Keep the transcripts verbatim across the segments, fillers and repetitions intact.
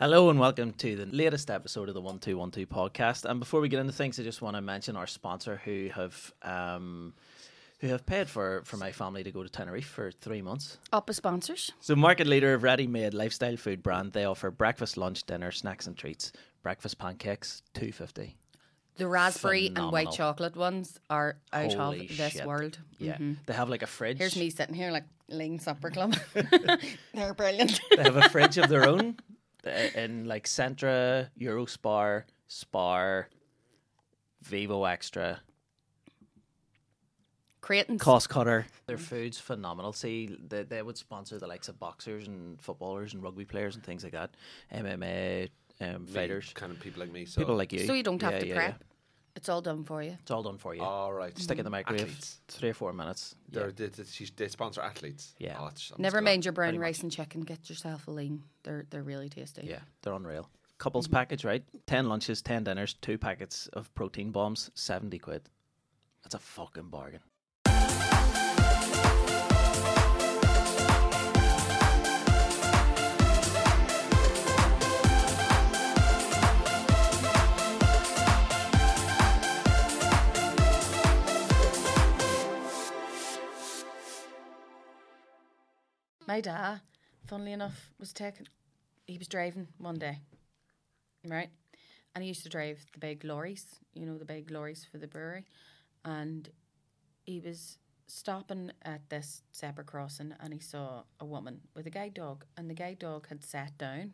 Hello and welcome to the latest episode of the One Two One Two podcast. And before we get into things, I just want to mention our sponsor, who have um, who have paid for, for my family to go to Tenerife for three months. Up with sponsors. So, market leader of ready-made lifestyle food brand, they offer breakfast, lunch, dinner, snacks, and treats. Breakfast pancakes, two fifty. The raspberry Phenomenal. and white chocolate ones are out Holy of this shit. world. Yeah, mm-hmm. They have like a fridge. Here's me sitting here like Lean Supper Club. They're brilliant. They have a fridge of their own. In like Centra, Eurospar, Spar, Vivo Extra, Cretans, Cost Cutter. Their food's phenomenal. See, they, they would sponsor the likes of boxers and footballers and rugby players and things like that. M M A um, fighters, kind of people like me. So. People like you. So you don't have yeah, to yeah, prep. Yeah. It's all done for you. It's all done for you. All right. Stick mm-hmm. in the microwave. Athletes. Three or four minutes. Yeah. They, they sponsor athletes. Yeah. Oh, Never mind your brown rice much. and chicken. Get yourself a lean. They're they're really tasty. Yeah, they're unreal. Couples mm-hmm. package, right? Ten lunches, ten dinners, two packets of protein bombs, seventy quid. That's a fucking bargain. My dad, funnily enough, was taking, he was driving one day, right? And he used to drive the big lorries, you know, the big lorries for the brewery. And he was stopping at this zebra crossing and he saw a woman with a guide dog. And the guide dog had sat down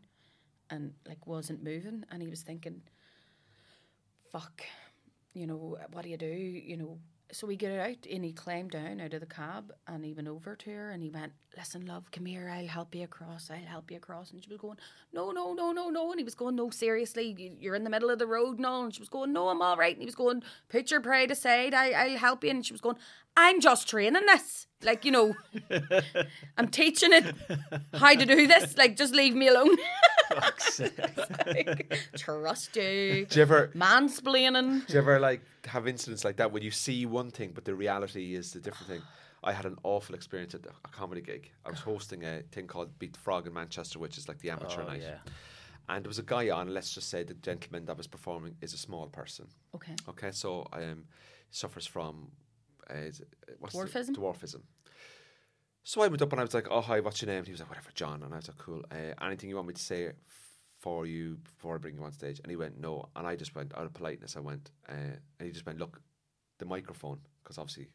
and, like, wasn't moving. And he was thinking, fuck, you know, what do you do, you know? So we get it out and he climbed down out of the cab and he went over to her and he went, listen, love, come here, I'll help you across, I'll help you across. And she was going, no, no, no, no, no. And he was going, no, seriously, you're in the middle of the road and all. And she was going, no, I'm all right. And he was going, put your pride aside, I, I'll help you. And she was going, I'm just training this. Like, you know, I'm teaching it how to do this. Like, just leave me alone. Fuck's sake. Like, trust you. Do you ever, mansplaining. Do you ever, like, have incidents like that when you see one thing, but the reality is the different thing? I had an awful experience at a comedy gig. I was hosting a thing called Beat the Frog in Manchester, which is like the amateur oh, night. Yeah. And there was a guy on, let's just say the gentleman that was performing is a small person. Okay. Okay, so um, suffers from... Uh, what's dwarfism? The, dwarfism. So I went up and I was like, oh, hi, what's your name? And he was like, whatever, John. And I was like, cool. Uh, anything you want me to say for you before I bring you on stage? And he went, no. And I just went, out of politeness, I went, uh, and he just went, look, the microphone, because obviously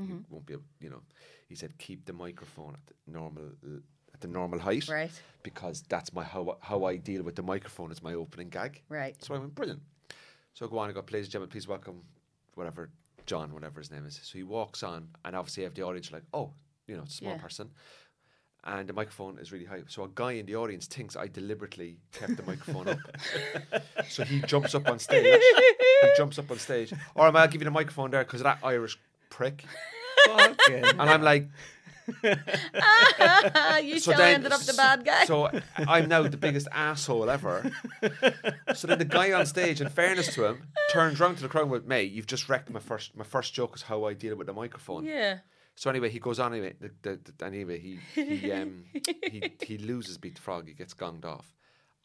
mm-hmm. you won't be able, you know, he said, keep the microphone at the normal at the normal height. Right. Because that's my how, how I deal with the microphone is my opening gag. Right. So I went, brilliant. So I go on, I go, ladies and gentlemen, please welcome, whatever, John, whatever his name is. So he walks on, and obviously I have the audience like, oh, you know, it's a small yeah. person. And the microphone is really high. So a guy in the audience thinks I deliberately kept the microphone up. So he jumps up on stage. He jumps up on stage. All right, I'll give you the microphone there because of that Irish prick. Fucking and I'm like... you so still then, ended up the bad guy. So I'm now the biggest asshole ever. So then the guy on stage, in fairness to him, turns round to the crowd and went, mate, you've just wrecked my first my first joke is how I deal with the microphone. Yeah. So anyway, he goes on anyway. The, the, the, anyway, he he um he he loses Beat the Frog. He gets gonged off,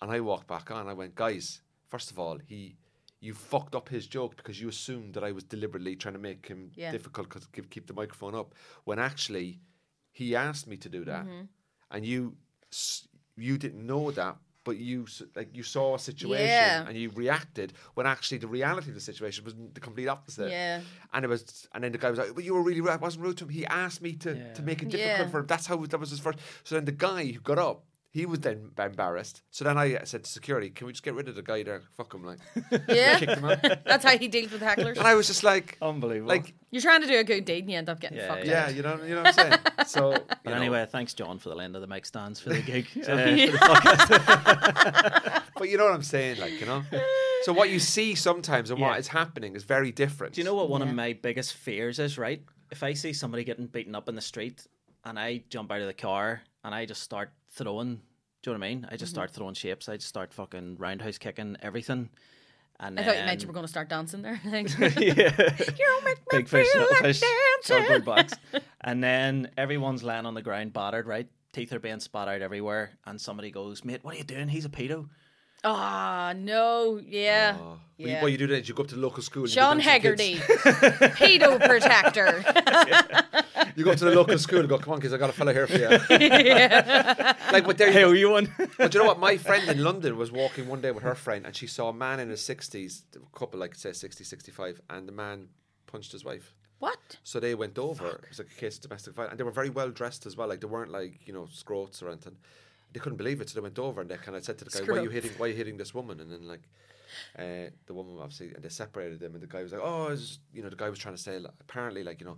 and I walk back on. I went, guys, first of all, he. You fucked up his joke because you assumed that I was deliberately trying to make him yeah. difficult because keep the microphone up when actually he asked me to do that, mm-hmm. and you you didn't know that, but you like you saw a situation yeah. and you reacted when actually the reality of the situation was the complete opposite. Yeah, and it was, and then the guy was like, "But you were really rude. I wasn't rude to him. He asked me to yeah. to make it difficult yeah. for him. That's how that was his first." So then the guy who got up. He was then embarrassed. So then I said to security, can we just get rid of the guy there? Fuck him, like. Yeah. Kick him out. That's how he deals with hecklers. And I was just like. Unbelievable. Like, you're trying to do a good deed and you end up getting yeah, fucked yeah. out. Yeah, you know, you know what I'm saying? So, but you know. Anyway, thanks, John, for the lend of the mic stands for the gig. So, uh, yeah. for the podcast. But you know what I'm saying, like, you know? So what you see sometimes and yeah. what is happening is very different. Do you know what one yeah. of my biggest fears is, right? If I see somebody getting beaten up in the street and I jump out of the car and I just start throwing, do you know what I mean? I just mm-hmm. start throwing shapes. I just start fucking roundhouse kicking everything. And I thought you meant you were going to start dancing there. yeah, you make big me fish, feel little like fish, dancing. Box. And then everyone's laying on the ground, battered. Right, teeth are being spat out everywhere, and somebody goes, "Mate, what are you doing? He's a pedo." Ah, oh, no, yeah. Oh. yeah. What you do then is you go up to the local school. Sean Hegarty, pedo protector. Yeah. You go up to the local school and go, come on, kids, I got a fella here for you. Yeah. Like, but there, hey, who you on? But you know what? My friend in London was walking one day with her friend and she saw a man in his sixties, a couple, like, say, sixty, sixty-five, and the man punched his wife. What? So they went over. Fuck. It was like a case of domestic violence. And they were very well dressed as well. Like, they weren't, like, you know, scrotes or anything. They couldn't believe it, so they went over and they kind of said to the guy, Screw why are you hitting why are you hitting this woman? And then, like, uh, the woman, obviously, and they separated them, and the guy was like, oh, was, you know, the guy was trying to say, like, apparently, like, you know,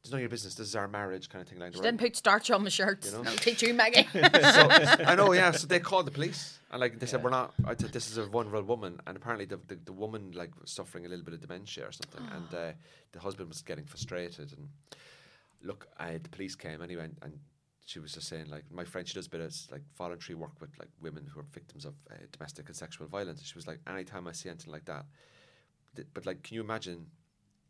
it's none of your business, this is our marriage kind of thing. Like, she didn't put starch on my shirt, you know? I'll teach you, Maggie. So, I know, yeah, so they called the police, and, like, they yeah. said, we're not, I said, this is a vulnerable woman, and apparently the, the, the woman, like, was suffering a little bit of dementia or something, oh. and uh, the husband was getting frustrated, and, look, I, the police came anyway, and, and she was just saying, like, my friend, she does a bit of, like, voluntary work with, like, women who are victims of uh, domestic and sexual violence. She was like, anytime I see anything like that, th- but, like, can you imagine,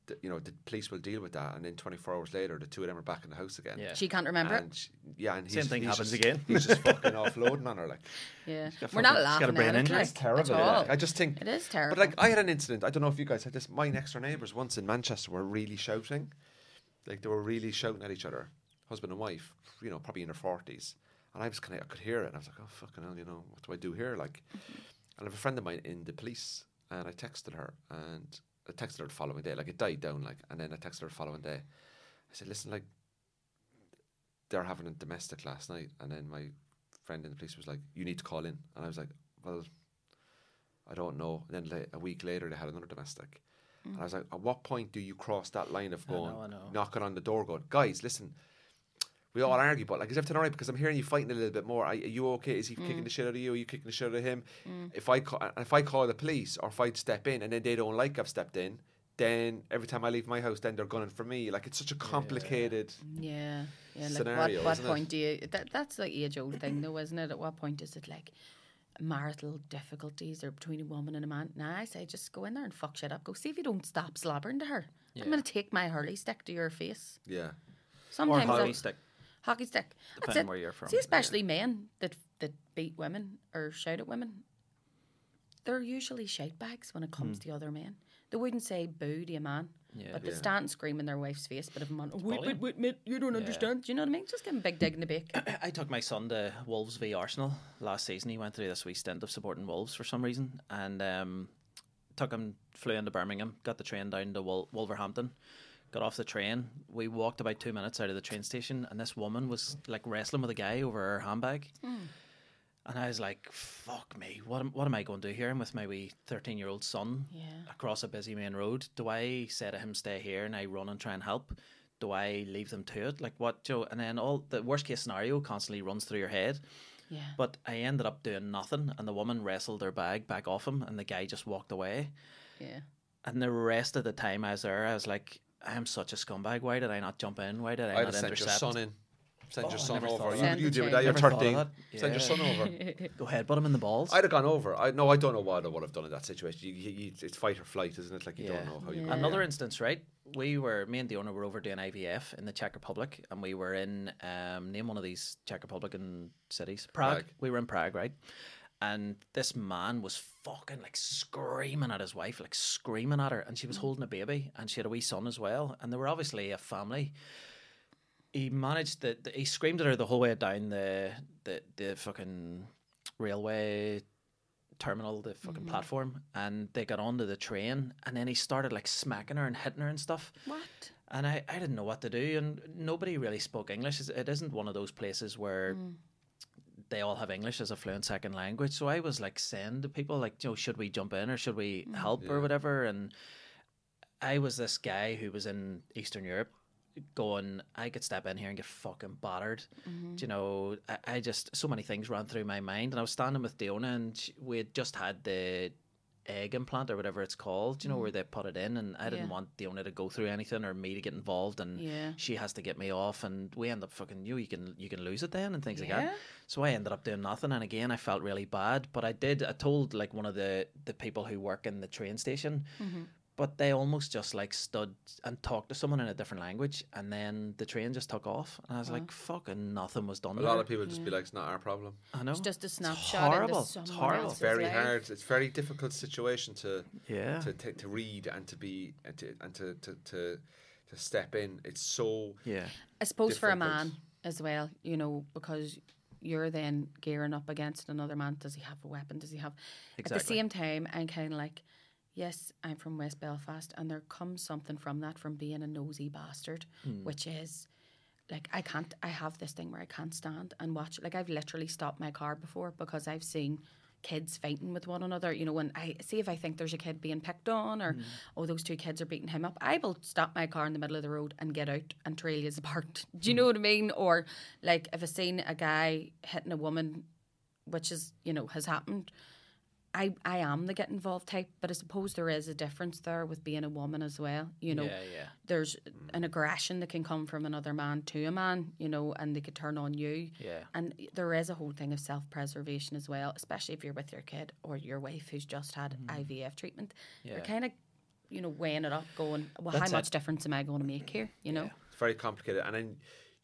that, you know, the police will deal with that, and then twenty-four hours later, the two of them are back in the house again. Yeah. She can't remember and it. She, yeah, and he's, same thing he's happens just, again. He's just fucking offloading on her, like. Yeah, we're not laughing at it. It's terrible. Like, I just think it is terrible. But, like, I had an incident. I don't know if you guys had this. My next door neighbours once in Manchester were really shouting, like they were really shouting at each other. Husband and wife, you know, probably in their forties, and I was kind of, I could hear it, and I was like, oh, fucking hell, you know, what do I do here? Like, and I have a friend of mine in the police, and I texted her, and I texted her the following day, like, it died down, like, and then I texted her the following day. I said, listen, like, they're having a domestic last night, and then my friend in the police was like, you need to call in, and I was like, well, I don't know. And then la- a week later, they had another domestic, mm. and I was like, at what point do you cross that line of going, I know, I know. knocking on the door, going, guys, listen. We all argue, but, like, is everything all right? Because I'm hearing you fighting a little bit more. Are, are you okay? Is he mm. kicking the shit out of you? Are you kicking the shit out of him? Mm. If I call, if I call the police, or if I step in and then they don't like I've stepped in, then every time I leave my house, then they're gunning for me. Like, it's such a complicated yeah, yeah. yeah. scenario. Like, what, what isn't point it? do you? That, that's like age old thing, though, isn't it? At what point is it like marital difficulties or between a woman and a man? Nah, I say just go in there and fuck shit up. Go see if you don't stop slobbering to her. Yeah. I'm gonna take my hurley stick to your face. Yeah, sometimes or hurley stick. Hockey stick. Depending where you're from. See, especially yeah. men that that beat women or shout at women. They're usually shite bags when it comes mm. to other men. They wouldn't say boo to a man, yeah. but they yeah. stand and scream in their wife's face. But if a man, oh, wait, wait, wait, mate, you don't yeah. understand. Do you know what I mean? Just give him a big dig in the beak. I took my son to Wolves v. Arsenal last season. He went through this wee stint of supporting Wolves for some reason. And um, took him, flew into Birmingham, got the train down to Wol- Wolverhampton. Got off the train. We walked about two minutes out of the train station, and this woman was like wrestling with a guy over her handbag. Mm. And I was like, "Fuck me! What am, what am I going to do here? I'm with my wee thirteen-year-old son yeah. across a busy main road. Do I say to him, stay here, and I run and try and help? Do I leave them to it? Like what? You know, and then all the worst case scenario constantly runs through your head. Yeah. But I ended up doing nothing, and the woman wrestled her bag back off him, and the guy just walked away. Yeah. And the rest of the time I was there, I was like, I'm such a scumbag. Why did I not jump in? Why did I I'd not intercept? Send your son in. Send oh, your son over. You, you do it that. You're thirteen. That. Yeah. Send your son over. Go ahead, butt him in the balls. I'd have gone over. I no, I don't know what I would have done in that situation. You, you, you, it's fight or flight, isn't it? Like you yeah. don't know how yeah. you. Another yeah. instance, right? We were me and the owner were over doing I V F in the Czech Republic, and we were in um, name one of these Czech Republican cities, Prague. Prague. We were in Prague, right? And this man was fucking like screaming at his wife, like screaming at her. And she was holding a baby and she had a wee son as well. And they were obviously a family. He managed that. He screamed at her the whole way down the the, the fucking railway terminal, the fucking mm-hmm. platform. And they got onto the train and then he started like smacking her and hitting her and stuff. What? And I, I didn't know what to do. And nobody really spoke English. It isn't one of those places where... Mm. They all have English as a fluent second language. So I was like saying to people like, you know, should we jump in or should we help yeah. or whatever? And I was this guy who was in Eastern Europe going, I could step in here and get fucking battered. Mm-hmm. You know, I, I just, so many things ran through my mind. And I was standing with Diona and we had just had the egg implant or whatever it's called, you know, mm-hmm. where they put it in. And I didn't yeah. want Diona to go through anything or me to get involved. And yeah. she has to get me off. And we end up fucking, you, you can, you can lose it then and things yeah. like that. So I ended up doing nothing. And again, I felt really bad. But I did, I told like one of the, the people who work in the train station, mm-hmm. but they almost just like stood and talked to someone in a different language, and then the train just took off, and I was uh-huh. like, fucking nothing was done. A lot of people would just yeah. be like, it's not our problem. I know. It's just a snapshot. It's horrible. Into it's horrible. It's very life. hard. It's a very difficult situation to yeah to, to to read and to be and to and to to, to, to step in. It's so yeah. I suppose difficult. For a man as well, you know, because you're then gearing up against another man. Does he have a weapon? Does he have? Exactly. At the same time, I'm kind of like, yes, I'm from West Belfast, and there comes something from that, from being a nosy bastard, mm. which is like, I can't, I have this thing where I can't stand and watch. Like, I've literally stopped my car before because I've seen kids fighting with one another. You know, when I see, if I think there's a kid being picked on, or mm. oh, those two kids are beating him up, I will stop my car in the middle of the road and get out and trail you apart. Do you mm. know what I mean? Or like, if I've seen a guy hitting a woman, which is, you know, has happened, I, I am the get involved type. But I suppose there is a difference there with being a woman as well. You know, yeah, yeah. there's mm. an aggression that can come from another man to a man, you know, and they could turn on you. Yeah. And there is a whole thing of self-preservation as well, especially if you're with your kid or your wife who's just had mm. I V F treatment. Yeah. You're kind of, you know, weighing it up going, well, That's how much it. difference am I going to make here, you know? Yeah. It's very complicated. And then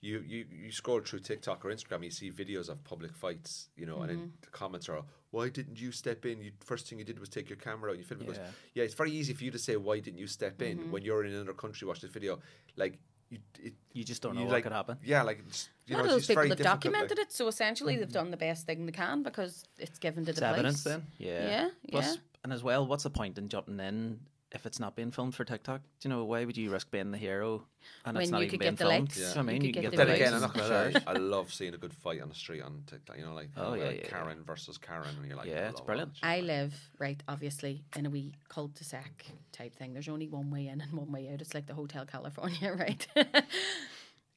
you, you, you scroll through TikTok or Instagram, you see videos of public fights, you know, mm-hmm. and then the comments are, why didn't you step in? You first thing you did was take your camera out and you filmed. Yeah. yeah, it's very easy for you to say, why didn't you step in mm-hmm. when you're in another country, watch this video. Like, you it, you just don't know what like, could happen. Yeah, like, it's, you know, it's very difficult. A lot of those people have documented like, it, so essentially mm-hmm. they've done the best thing they can because it's given to it's the police. Evidence then. Yeah. yeah. Plus, yeah. and as well, what's the point in jumping in if it's not being filmed for TikTok? Do you know, why would you risk being the hero and when it's not you even could being get the filmed? Yeah. I mean, you, you could get, get the then again, I'm not gonna lie, I love seeing a good fight on the street on TikTok. You know, like oh, you know, yeah, yeah, Karen yeah. versus Karen, and you're like, yeah, it's brilliant. That. I live right, obviously, in a wee cul-de-sac type thing. There's only one way in and one way out. It's like the Hotel California, right?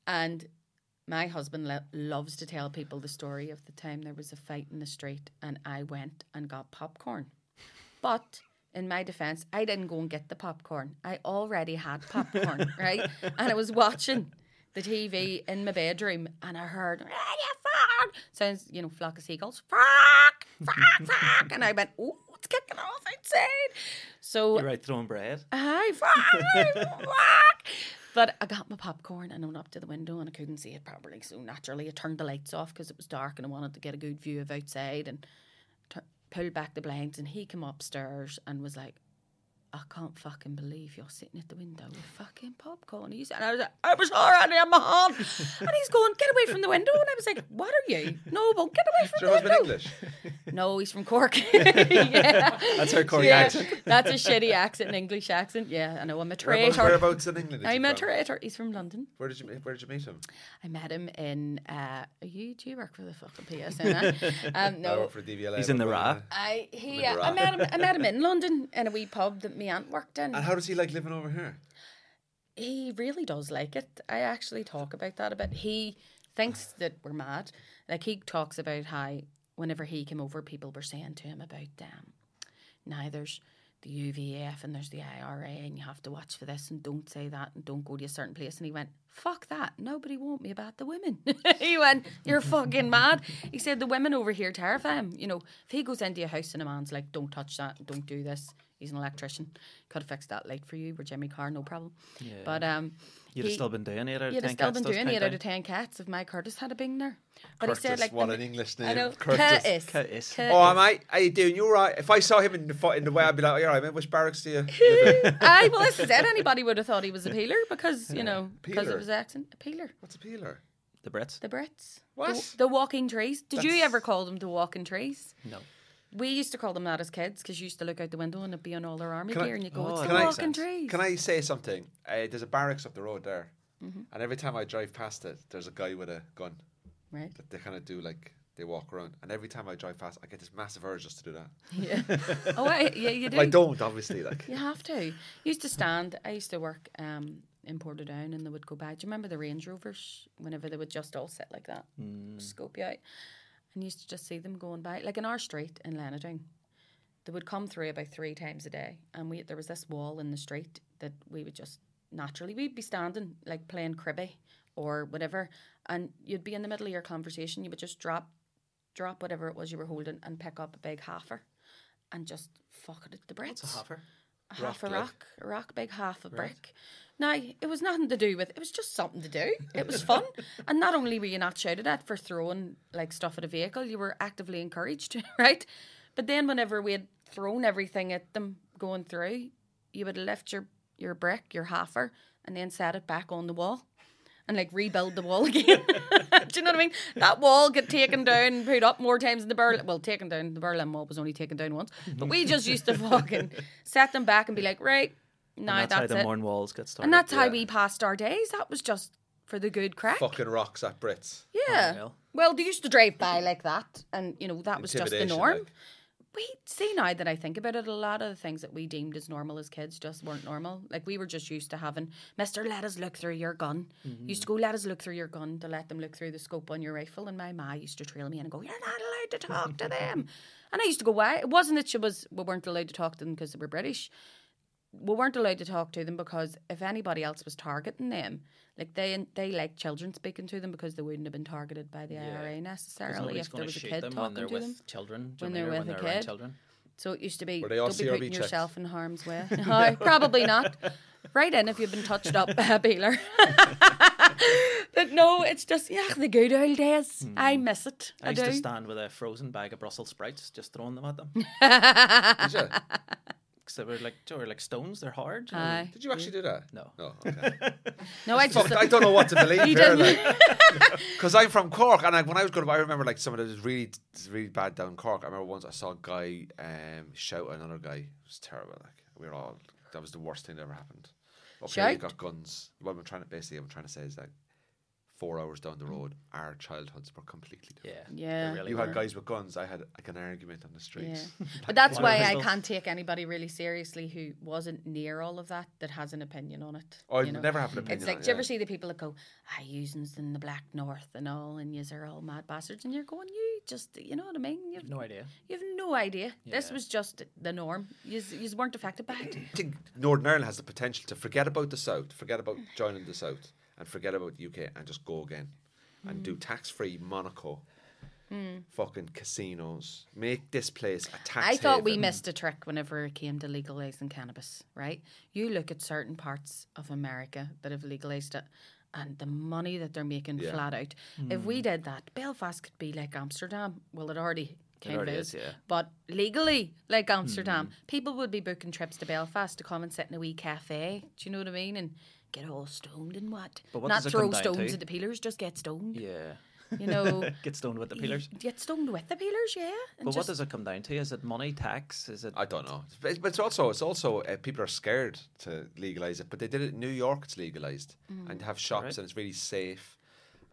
And my husband lo- loves to tell people the story of the time there was a fight in the street, and I went and got popcorn, but. In my defense, I didn't go and get the popcorn. I already had popcorn, right? And I was watching the T V in my bedroom, and I heard, "Hey, you fuck!" Sounds, you know, flock of seagulls. Fuck, fuck, fuck! And I went, "Oh, it's kicking off outside." So you're right, throwing bread. Aye, fuck, fuck. But I got my popcorn and I went up to the window and I couldn't see it properly. So naturally, I turned the lights off because it was dark and I wanted to get a good view of outside and. T- pulled back the blinds, and he came upstairs and was like, I can't fucking believe you're sitting at the window with fucking popcorn. He's, and I was like, I was already on my hand. And he's going, get away from the window. And I was like, what are you? No, but get away from Joe's the window. English. No, he's from Cork. yeah. That's her Cork yeah. accent. That's a shitty accent, an English accent. Yeah, I know, I'm a traitor. Whereabouts in England is I'm a from? Traitor. He's from London. Where did you Where did you meet him? I met him in, uh, you, do you work for the fucking P S N I? um, no. I work for D V L A. He's in the R A. I, he, uh, I, met him, I met him in London in a wee pub that my aunt worked in. And how does he like living over here? He really does like it. I actually talk about that a bit. He thinks that we're mad. Like, he talks about how whenever he came over, people were saying to him about um, now there's the U V F and there's the I R A and you have to watch for this and don't say that and don't go to a certain place. And he went, fuck that. Nobody want me about the women. He went, you're fucking mad. He said the women over here terrify him. You know, if he goes into a house and a man's like, don't touch that, don't do this. He's an electrician. Could have fixed that light for you. We're Jimmy Carr, no problem. Yeah. But um, you'd have still been doing eight out of ten cats. You'd have still been doing eight out of ten cats if Mike Curtis had a been there. But Curtis, he said, like, what an English name. I know. Curtis. Curtis. Curtis. Oh, mate, how you doing? You all right? If I saw him in the, in the way, I'd be like, oh, you're all right, mate. Which barracks do you? Aye, well, this is it. Anybody would have thought he was a peeler because, you know, because of his accent. A peeler. What's a peeler? The Brits. The Brits. What? The, the walking trees. Did That's... you ever call them the walking trees? No. We used to call them that as kids because you used to look out the window and it'd be on all their army can gear I, and you go, oh, it's the walking trees. Can I say something? Uh, there's a barracks up the road there, mm-hmm. and every time I drive past it, there's a guy with a gun. Right. That they kind of do like they walk around, and every time I drive past, I get this massive urge just to do that. Yeah. oh, I, yeah, you do. I don't, obviously. Like you have to. You used to stand. I used to work um, in Portadown, and they would go by. Do you remember the Range Rovers? Whenever they would just all sit like that, mm. scope you out. And used to just see them going by, like in our street in Lenadown, they would come through about three times a day, and we there was this wall in the street that we would just naturally we'd be standing like playing cribby or whatever, and you'd be in the middle of your conversation, you would just drop, drop whatever it was you were holding and pick up a big halfer, and just fuck it at the Brits. What's a halfer? half rock, a rock, like. a rock big, half a right. brick. Now, it was nothing to do with, it was just something to do. It was fun. And not only were you not shouted at for throwing like stuff at a vehicle, you were actively encouraged, right? But then whenever we had thrown everything at them going through, you would lift your, your brick, your halfer, and then set it back on the wall and like rebuild the wall again. Do you know what I mean? That wall get taken down, put up more times than the Berlin. Well, taken down, the Berlin Wall was only taken down once. But we just used to fucking set them back and be like, right, now that's, that's it. That's how the Mourne Walls get started. And that's yeah. how we passed our days. That was just for the good crack. Fucking rocks at Brits. Yeah. Oh, well, they used to drive by like that, and you know that was just the norm. Like. We see now that I think about it, a lot of the things that we deemed as normal as kids just weren't normal. Like we were just used to having, Mister, let us look through your gun. Mm-hmm. Used to go, let us look through your gun, to let them look through the scope on your rifle. And my ma used to trail me in and go, you're not allowed to talk to them. And I used to go, why? It wasn't that she was, we weren't allowed to talk to them because they were British. We weren't allowed to talk to them because if anybody else was targeting them, like they they like children speaking to them because they wouldn't have been targeted by the yeah. I R A necessarily if there was a kid them talking to them. Children, when they're with when a kid. Children. So it used to be, don't be putting yourself in harm's way. No, no. Probably not. Right in if you've been touched up by a peeler. But no, it's just, yeah, the good old days. Mm. I miss it. I, I used do. to stand with a frozen bag of Brussels sprouts, just throwing them at them. Did you? Because they were like, they were like stones, they're hard. Uh, Did you actually do that? No. No, okay. No, I just... Fuck, I don't know what to believe here. Because like, I'm from Cork, and I, when I was growing up, I remember like someone that was really, really bad down Cork. I remember once I saw a guy um, shout at another guy. It was terrible. Like we were all... That was the worst thing that ever happened. Okay, shout? You got guns. What I'm trying to... Basically, what I'm trying to say is like, four hours down the road, our childhoods were completely different. Yeah, yeah. Really you were. Had guys with guns. I had like an argument on the streets. Yeah. But that's why I can't take anybody really seriously who wasn't near all of that that has an opinion on it. Oh, you know? Never have an opinion. It's like, on it, do you yeah. ever see the people that go, "I usins in the Black North and all, and yous are all mad bastards," and you're going, "You just, you know what I mean? You've no idea. You've no idea. Yeah. This was just the norm. Yous, yous weren't affected by it." I think Northern Ireland has the potential to forget about the South, forget about joining the South. And forget about the U K and just go again. Mm. And do tax-free Monaco. Mm. Fucking casinos. Make this place a tax haven. I thought we missed a trick whenever it came to legalising cannabis, right? You look at certain parts of America that have legalised it and the money that they're making yeah. flat out. Mm. If we did that, Belfast could be like Amsterdam. Well, it already... Kind of is, yeah. But legally, like Amsterdam, mm. people would be booking trips to Belfast to come and sit in a wee cafe. Do you know what I mean? And get all stoned and what? But what Not throw stones to? at the peelers, just get stoned. Yeah. You know, get stoned with the peelers. Get stoned with the peelers, yeah. And but what does it come down to? Is it money, tax? Is it? I don't know. But it's also, it's also uh, people are scared to legalise it. But they did it in New York. It's legalised mm. and have shops, right. and it's really safe.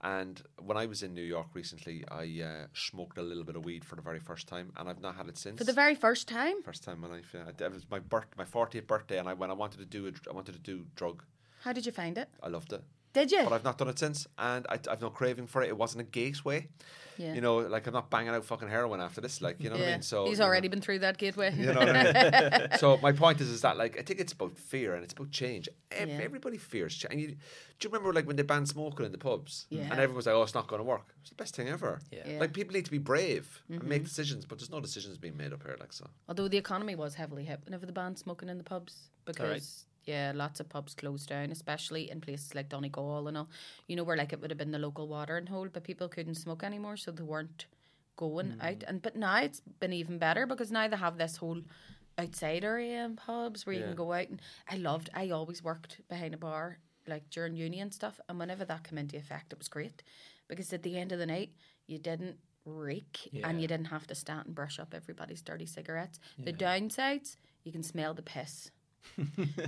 And when I was in New York recently, I uh, smoked a little bit of weed for the very first time, and I've not had it since. For the very first time? First time in my life, yeah. It was my birth, my fortieth birthday, and I went. I wanted to do. A, I wanted to do drug. How did you find it? I loved it. Did you? But I've not done it since, and I, I've no craving for it. It wasn't a gateway. Yeah. You know, like I'm not banging out fucking heroin after this. Like, you know yeah. what I mean? So he's already know, been through that gateway. You know what I mean? So my point is, is that like I think it's about fear and it's about change. Every, yeah. Everybody fears change. You, do you remember like when they banned smoking in the pubs? Yeah. And everyone was like, "Oh, it's not going to work." It's the best thing ever. Yeah. Yeah. Like people need to be brave mm-hmm. and make decisions, but there's no decisions being made up here. Like so. Although the economy was heavily hit whenever they banned smoking in the pubs because. Right. Yeah, lots of pubs closed down, especially in places like Donegal and all, you know, where like it would have been the local watering hole, but people couldn't smoke anymore, so they weren't going mm. out. And but now it's been even better because now they have this whole outside area and pubs where yeah. you can go out. And I loved, I always worked behind a bar, like during uni and stuff, and whenever that came into effect, it was great because at the end of the night, you didn't reek yeah. and you didn't have to stand and brush up everybody's dirty cigarettes. Yeah. The downsides, you can smell the piss.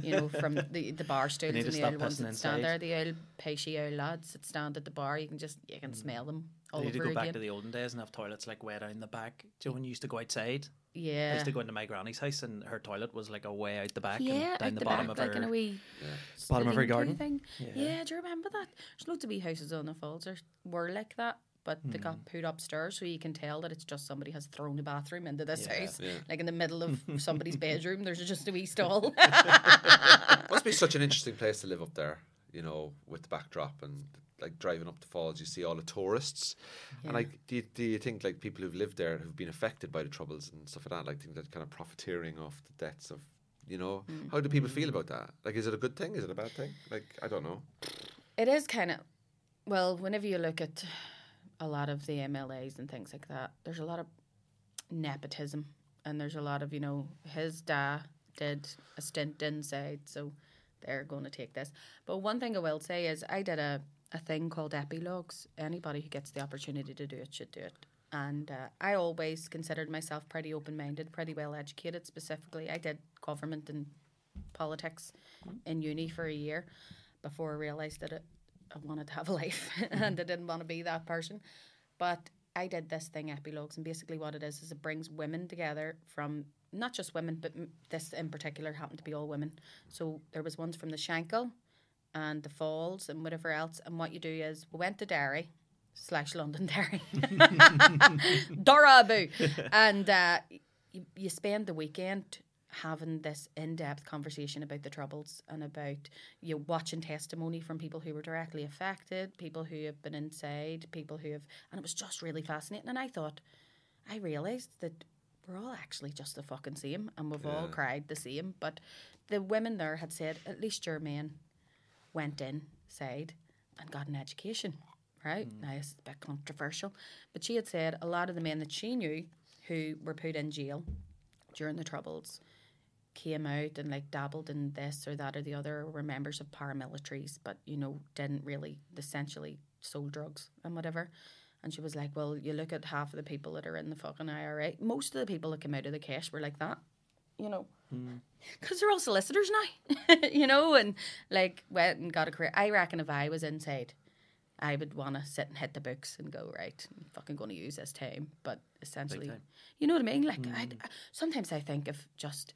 You know, from the the bar stools and the old ones that inside. Stand there, the old pesky old lads that stand at the bar, you can just you can mm. smell them all over again. You need to go again. Back to the olden days and have toilets like way down the back. Do you know when you used to go outside? Yeah, I used to go into my granny's house and her toilet was like a way out the back yeah, and down the, the bottom back, of like her in a wee yeah. bottom of her garden. Thing. Yeah. yeah, do you remember that? There's loads of wee houses on the Falls or were like that. But they mm. got put upstairs, so you can tell that it's just somebody has thrown a bathroom into this yeah, house. Yeah. Like in the middle of somebody's bedroom, there's just a wee stall. Must be such an interesting place to live up there, you know, with the backdrop and like driving up the Falls, you see all the tourists. Yeah. And like, do you, do you think like people who've lived there who've been affected by the Troubles and stuff like that, like think that kind of profiteering off the debts of you know? Mm-hmm. How do people feel about that? Like, is it a good thing? Is it a bad thing? Like, I don't know. It is kind of... Well, whenever you look at a lot of the M L As and things like that, there's a lot of nepotism. And there's a lot of, you know, his dad did a stint inside, so they're going to take this. But one thing I will say is I did a, a thing called Epilogues. Anybody who gets the opportunity to do it should do it. And uh, I always considered myself pretty open-minded, pretty well-educated specifically. I did government and politics in uni for a year before I realised that it, I wanted to have a life and I didn't want to be that person. But I did this thing, Epilogues, and basically what it is is it brings women together from, not just women, but m- this in particular happened to be all women. So there was ones from the Shankill and the Falls and whatever else. And what you do is we went to Derry, slash London Derry, Dora Abu, and uh, you, you spend the weekend having this in-depth conversation about the Troubles and about you know, watching testimony from people who were directly affected, people who have been inside, people who have... And it was just really fascinating. And I thought, I realised that we're all actually just the fucking same and we've yeah. all cried the same. But the women there had said, at least your men went inside and got an education, right? Mm. Now, it's a bit controversial. But she had said a lot of the men that she knew who were put in jail during the Troubles... came out and like dabbled in this or that or the other, or were members of paramilitaries, but you know, didn't really, essentially sold drugs and whatever. And she was like, well, you look at half of the people that are in the fucking I R A, most of the people that came out of the cash were like that, you know, because mm. they're all solicitors now, you know, and like went and got a career. I reckon if I was inside, I would want to sit and hit the books and go, right, I'm fucking going to use this time. But essentially, you know what I mean? Like, mm. I sometimes I think if just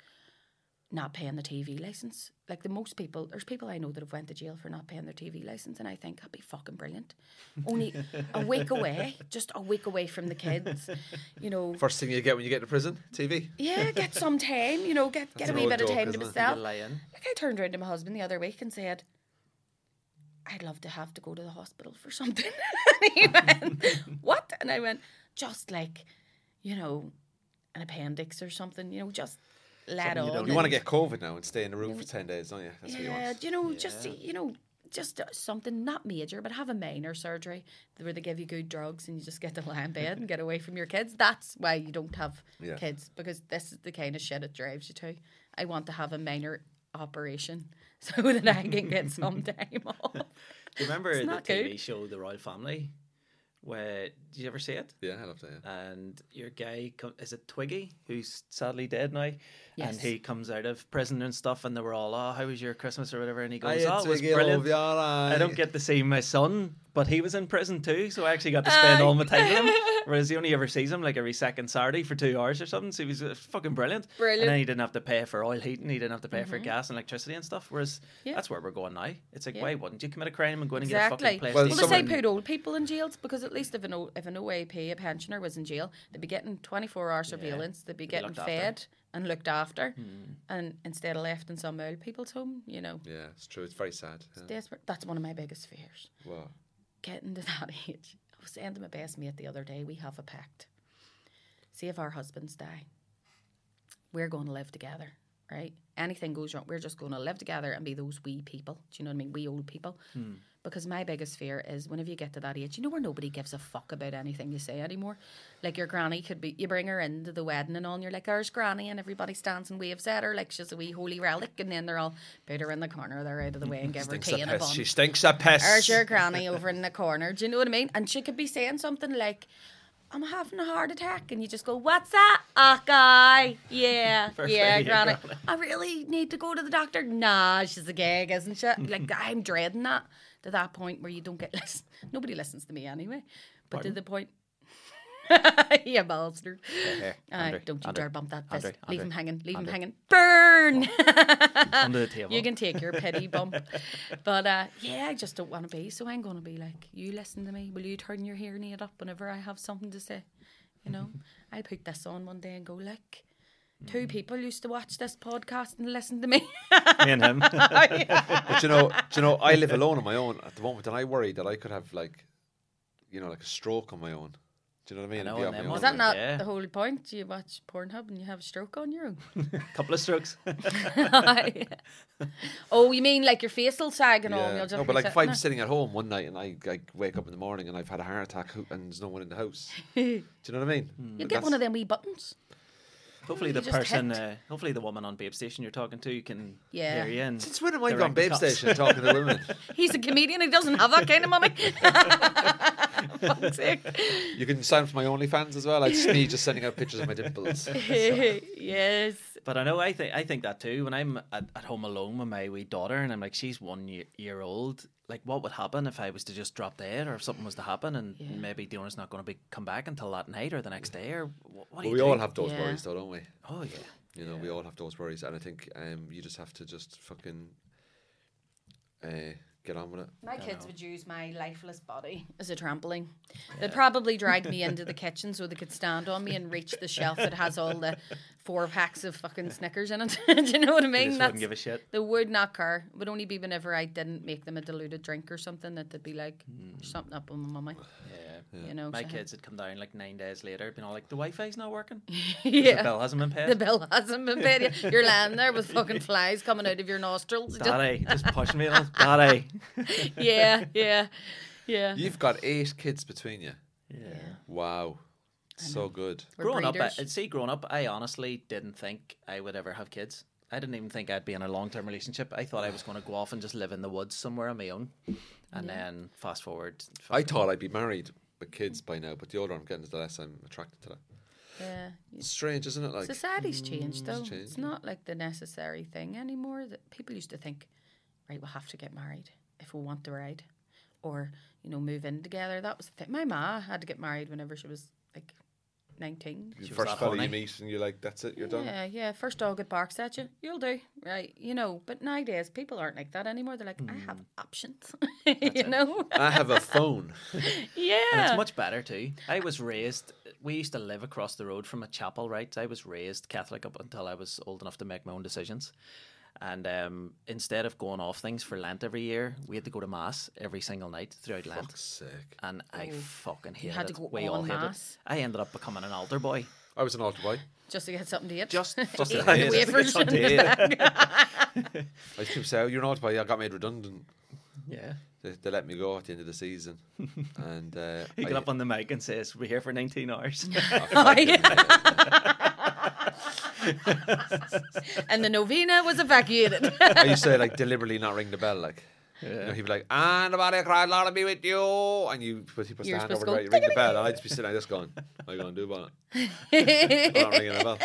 not paying the T V licence. Like the most people, there's people I know that have went to jail for not paying their T V licence, and I think that'd be fucking brilliant. Only a week away, just a week away from the kids, you know. First thing you get when you get to prison, T V. Yeah, get some time, you know, get, get a wee bit of time to myself. Like I turned around to my husband the other week and said, I'd love to have to go to the hospital for something. And he went, what? And I went, just like, you know, an appendix or something, you know, just... Let you, you want to get COVID now and stay in the room you know, for ten days, don't you? That's yeah, what you want. You know, yeah. just, you know, just something not major, but have a minor surgery where they give you good drugs and you just get to lie in bed and get away from your kids. That's why you don't have yeah. kids, because this is the kind of shit it drives you to. I want to have a minor operation so that I can get some time off. Do you remember it's the T V good. show The Royal Family? Where did you ever see it? Yeah, I loved it. Yeah. And your guy, is it Twiggy, who's sadly dead now? Yes. And he comes out of prison and stuff, and they were all, "Oh, how was your Christmas?" or whatever. And he goes, "Oh, it was brilliant." I don't get to see my son, but he was in prison too, so I actually got to spend all my time with him. Whereas he only ever sees him like every second Saturday for two hours or something. So he was fucking brilliant. Brilliant. And then he didn't have to pay for oil heating, he didn't have to pay mm-hmm. for gas and electricity and stuff. Whereas yeah. that's where we're going now. It's like, yeah. why wouldn't you commit a crime and go in exactly. and get a fucking PlayStation? Well, well someone... they say put old people in jails, because at least if an old, if an O A P, a pensioner, was in jail, they'd be getting twenty-four hour surveillance, yeah. they'd be they'd getting be fed after. and looked after, mm. and instead of left in some old people's home, you know. Yeah, it's true. It's very sad. It's yeah. desperate. That's one of my biggest fears. What? Getting to that age. I was saying to my best mate the other day, we have a pact. See, if our husbands die, we're going to live together, right? Anything goes wrong, we're just going to live together and be those wee people. Do you know what I mean? We old people. Hmm. Because my biggest fear is whenever you get to that age, you know, where nobody gives a fuck about anything you say anymore. Like your granny could be, you bring her into the wedding and all, and you're like, there's granny, and everybody stands and waves at her like she's a wee holy relic, and then they're all, put her in the corner, they're out of the way and give her tea and a bun. She stinks a piss. There's your granny over in the corner, do you know what I mean? And she could be saying something like, I'm having a heart attack, and you just go, what's that? Ah, guy. Yeah, yeah, granny. granny. I really need to go to the doctor. Nah, she's a gag, isn't she? Like, I'm dreading that. To that point where you don't get listen. Nobody listens to me anyway. But Pardon? to the point, yeah, bastard. Hey, hey, Andrew, uh, don't you Andrew, dare bump that fist. Andrew, leave Andrew, him hanging. Leave Andrew. him hanging. Burn. Oh, under the table. You can take your pity bump. But uh, yeah, I just don't want to be. So I'm going to be like, you listen to me. Will you turn your hearing aid up whenever I have something to say? You know, I put this on one day and go like. Two people used to watch this podcast and listen to me. Me and him. But you know, do you know, I live alone on my own at the moment, and I worry that I could have like, you know, like a stroke on my own. Do you know what I mean? I know, and was that not yeah. the whole point? Do you watch Pornhub and you have a stroke on your own? Couple of strokes. yeah. Oh, you mean like your face will sag and yeah. all? And no, but like if I'm sitting at home one night and I, I wake up in the morning and I've had a heart attack and there's no one in the house. Do you know what I mean? Mm. You'll get one of them wee buttons. Hopefully the person, uh, hopefully the woman on Babe Station you're talking to can yeah. hear you in. Since when am I on Babe Station talking to women? He's a comedian, he doesn't have that kind of money. Fuck's sake. You can sign up for my OnlyFans as well. It's me just sending out pictures of my dimples. So. Yes. But I know, I think I think that too. When I'm at, at home alone with my wee daughter and I'm like, she's one year, year old. Like, what would happen if I was to just drop dead, or if something was to happen, and yeah. maybe Diona's not going to be come back until that night or the next day, or what? Well, do we do? all have those yeah. worries, though, don't we? Oh yeah. You know, yeah. we all have those worries, and I think um, you just have to just fucking uh, get on with it. My kids know. would use my lifeless body as a trampoline. Yeah. They'd probably drag me into the kitchen so they could stand on me and reach the shelf that has all the four packs of fucking Snickers in it. Do you know what I mean? They just That's, wouldn't give a shit. They would not care. It would only be whenever I didn't make them a diluted drink or something that they'd be like, mm. something up with my mummy. Yeah. yeah. You know, my so kids had come down like nine days later, been all like, the Wi-Fi's not working. yeah. The bill hasn't been paid. The bill hasn't been paid. Yeah. You're lying there with fucking flies coming out of your nostrils. Daddy, just pushing me. Daddy. yeah, yeah, yeah. You've got eight kids between you. Yeah. Wow. So good. We're growing breeders. up, I, see, growing up, I honestly didn't think I would ever have kids. I didn't even think I'd be in a long-term relationship. I thought I was going to go off and just live in the woods somewhere on my own. And yeah. then fast forward. I thought I'd be married with kids by now, but the older I'm getting, the less I'm attracted to that. Yeah. It's strange, isn't it? Like society's changed, though. It's, changed. It's not like the necessary thing anymore. That people used to think, right, we'll have to get married if we want to ride, or you know, move in together. That was the thing. My ma had to get married whenever she was like. nineteen. She first fella you meet and you're like, that's it, you're yeah, done. Yeah, yeah. First dog that barks at you, you'll do. Right, you know. But nowadays, people aren't like that anymore. They're like, mm. I have options. you it. know? I have a phone. yeah. And it's much better too. I was raised, we used to live across the road from a chapel, right? I was raised Catholic up until I was old enough to make my own decisions. And um, instead of going off things for Lent every year, we had to go to Mass every single night throughout Fuck's Lent. Sake. And I Ooh. fucking hated it. You had to go we all, all hated Mass. It. I ended up becoming an altar boy. I was an altar boy. Just to get something to eat. Just, just to get wafers in the bag. I keep saying, you're an altar boy. I got made redundant. Yeah. They, they let me go at the end of the season. And uh, he got up on the mic and says, we're here for nineteen hours. oh, oh, yeah. and the novena was evacuated. I used to like deliberately not ring the bell, like yeah. you know, he'd be like, "And the body of Christ, Lord, be with you." And you put people stand over there, you ring the bell, and I'd just be sitting like this, going, "What are you going to do about it?" I'm not ringing the bell.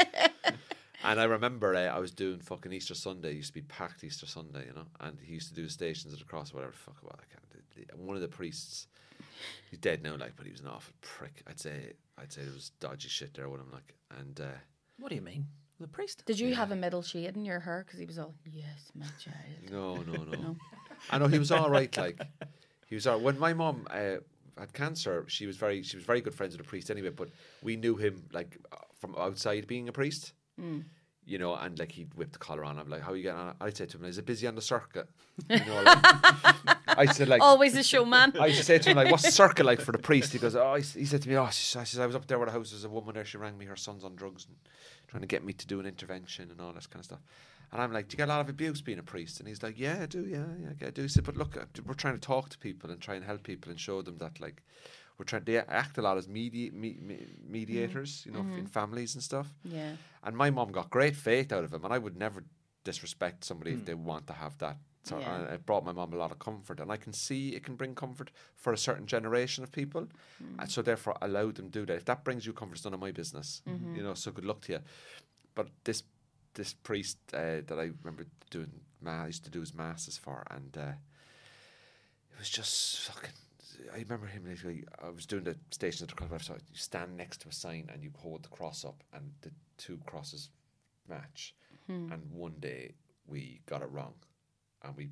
And I remember uh, I was doing fucking Easter Sunday. It used to be packed Easter Sunday, you know. And he used to do Stations of the Cross, or whatever the fuck. Well, I can't. And one of the priests, he's dead now, like, but he was an awful prick. I'd say, I'd say there was dodgy shit there with him, like. And uh, what do you mean? The priest. Did you yeah. have a middle shade in your hair? Because he was all, yes, my child. No, no, no. no. I know he was all right. Like he was all right. When my mum uh, had cancer, she was very, she was very good friends with the priest anyway. But we knew him like from outside being a priest, mm. you know, and like he'd whip the collar on. I'm like, how are you getting on? I'd say to him, is it busy on the circuit? You know, like, I said, like, always a showman. I used to say to him, like, what's the circuit like for the priest? He goes, oh, he said to me, oh, she, I says, I was up there with a house. There's a woman there. She rang me. Her son's on drugs and trying to get me to do an intervention and all this kind of stuff. And I'm like, do you get a lot of abuse being a priest? And he's like, yeah, I do. Yeah, yeah, I do. He said, but look, we're trying to talk to people and try and help people and show them that, like, we're trying to act a lot as medi- me- me- mediators, mm-hmm. you know, mm-hmm. in families and stuff. Yeah. And my mom got great faith out of him. And I would never disrespect somebody mm. if they want to have that. So yeah. it brought my mum a lot of comfort, and I can see it can bring comfort for a certain generation of people, mm. and so therefore allow them to do that. If that brings you comfort, it's none of my business, mm-hmm. you know. So good luck to you. But this this priest uh, that I remember doing mass, I used to do his masses for, and uh, it was just fucking. I remember him. Like, I was doing the Station of the Cross. So you stand next to a sign and you hold the cross up, and the two crosses match. Mm. And one day we got it wrong. And we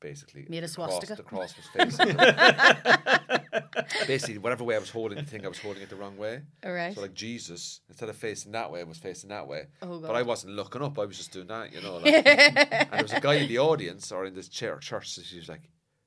basically made a swastika. The cross, the cross was facing the basically whatever way I was holding the thing, I was holding it the wrong way. All right. So like Jesus, instead of facing that way, was facing that way. Oh God. But I wasn't looking up. I was just doing that, you know. Like, and there was a guy in the audience or in this chair church. So she was like,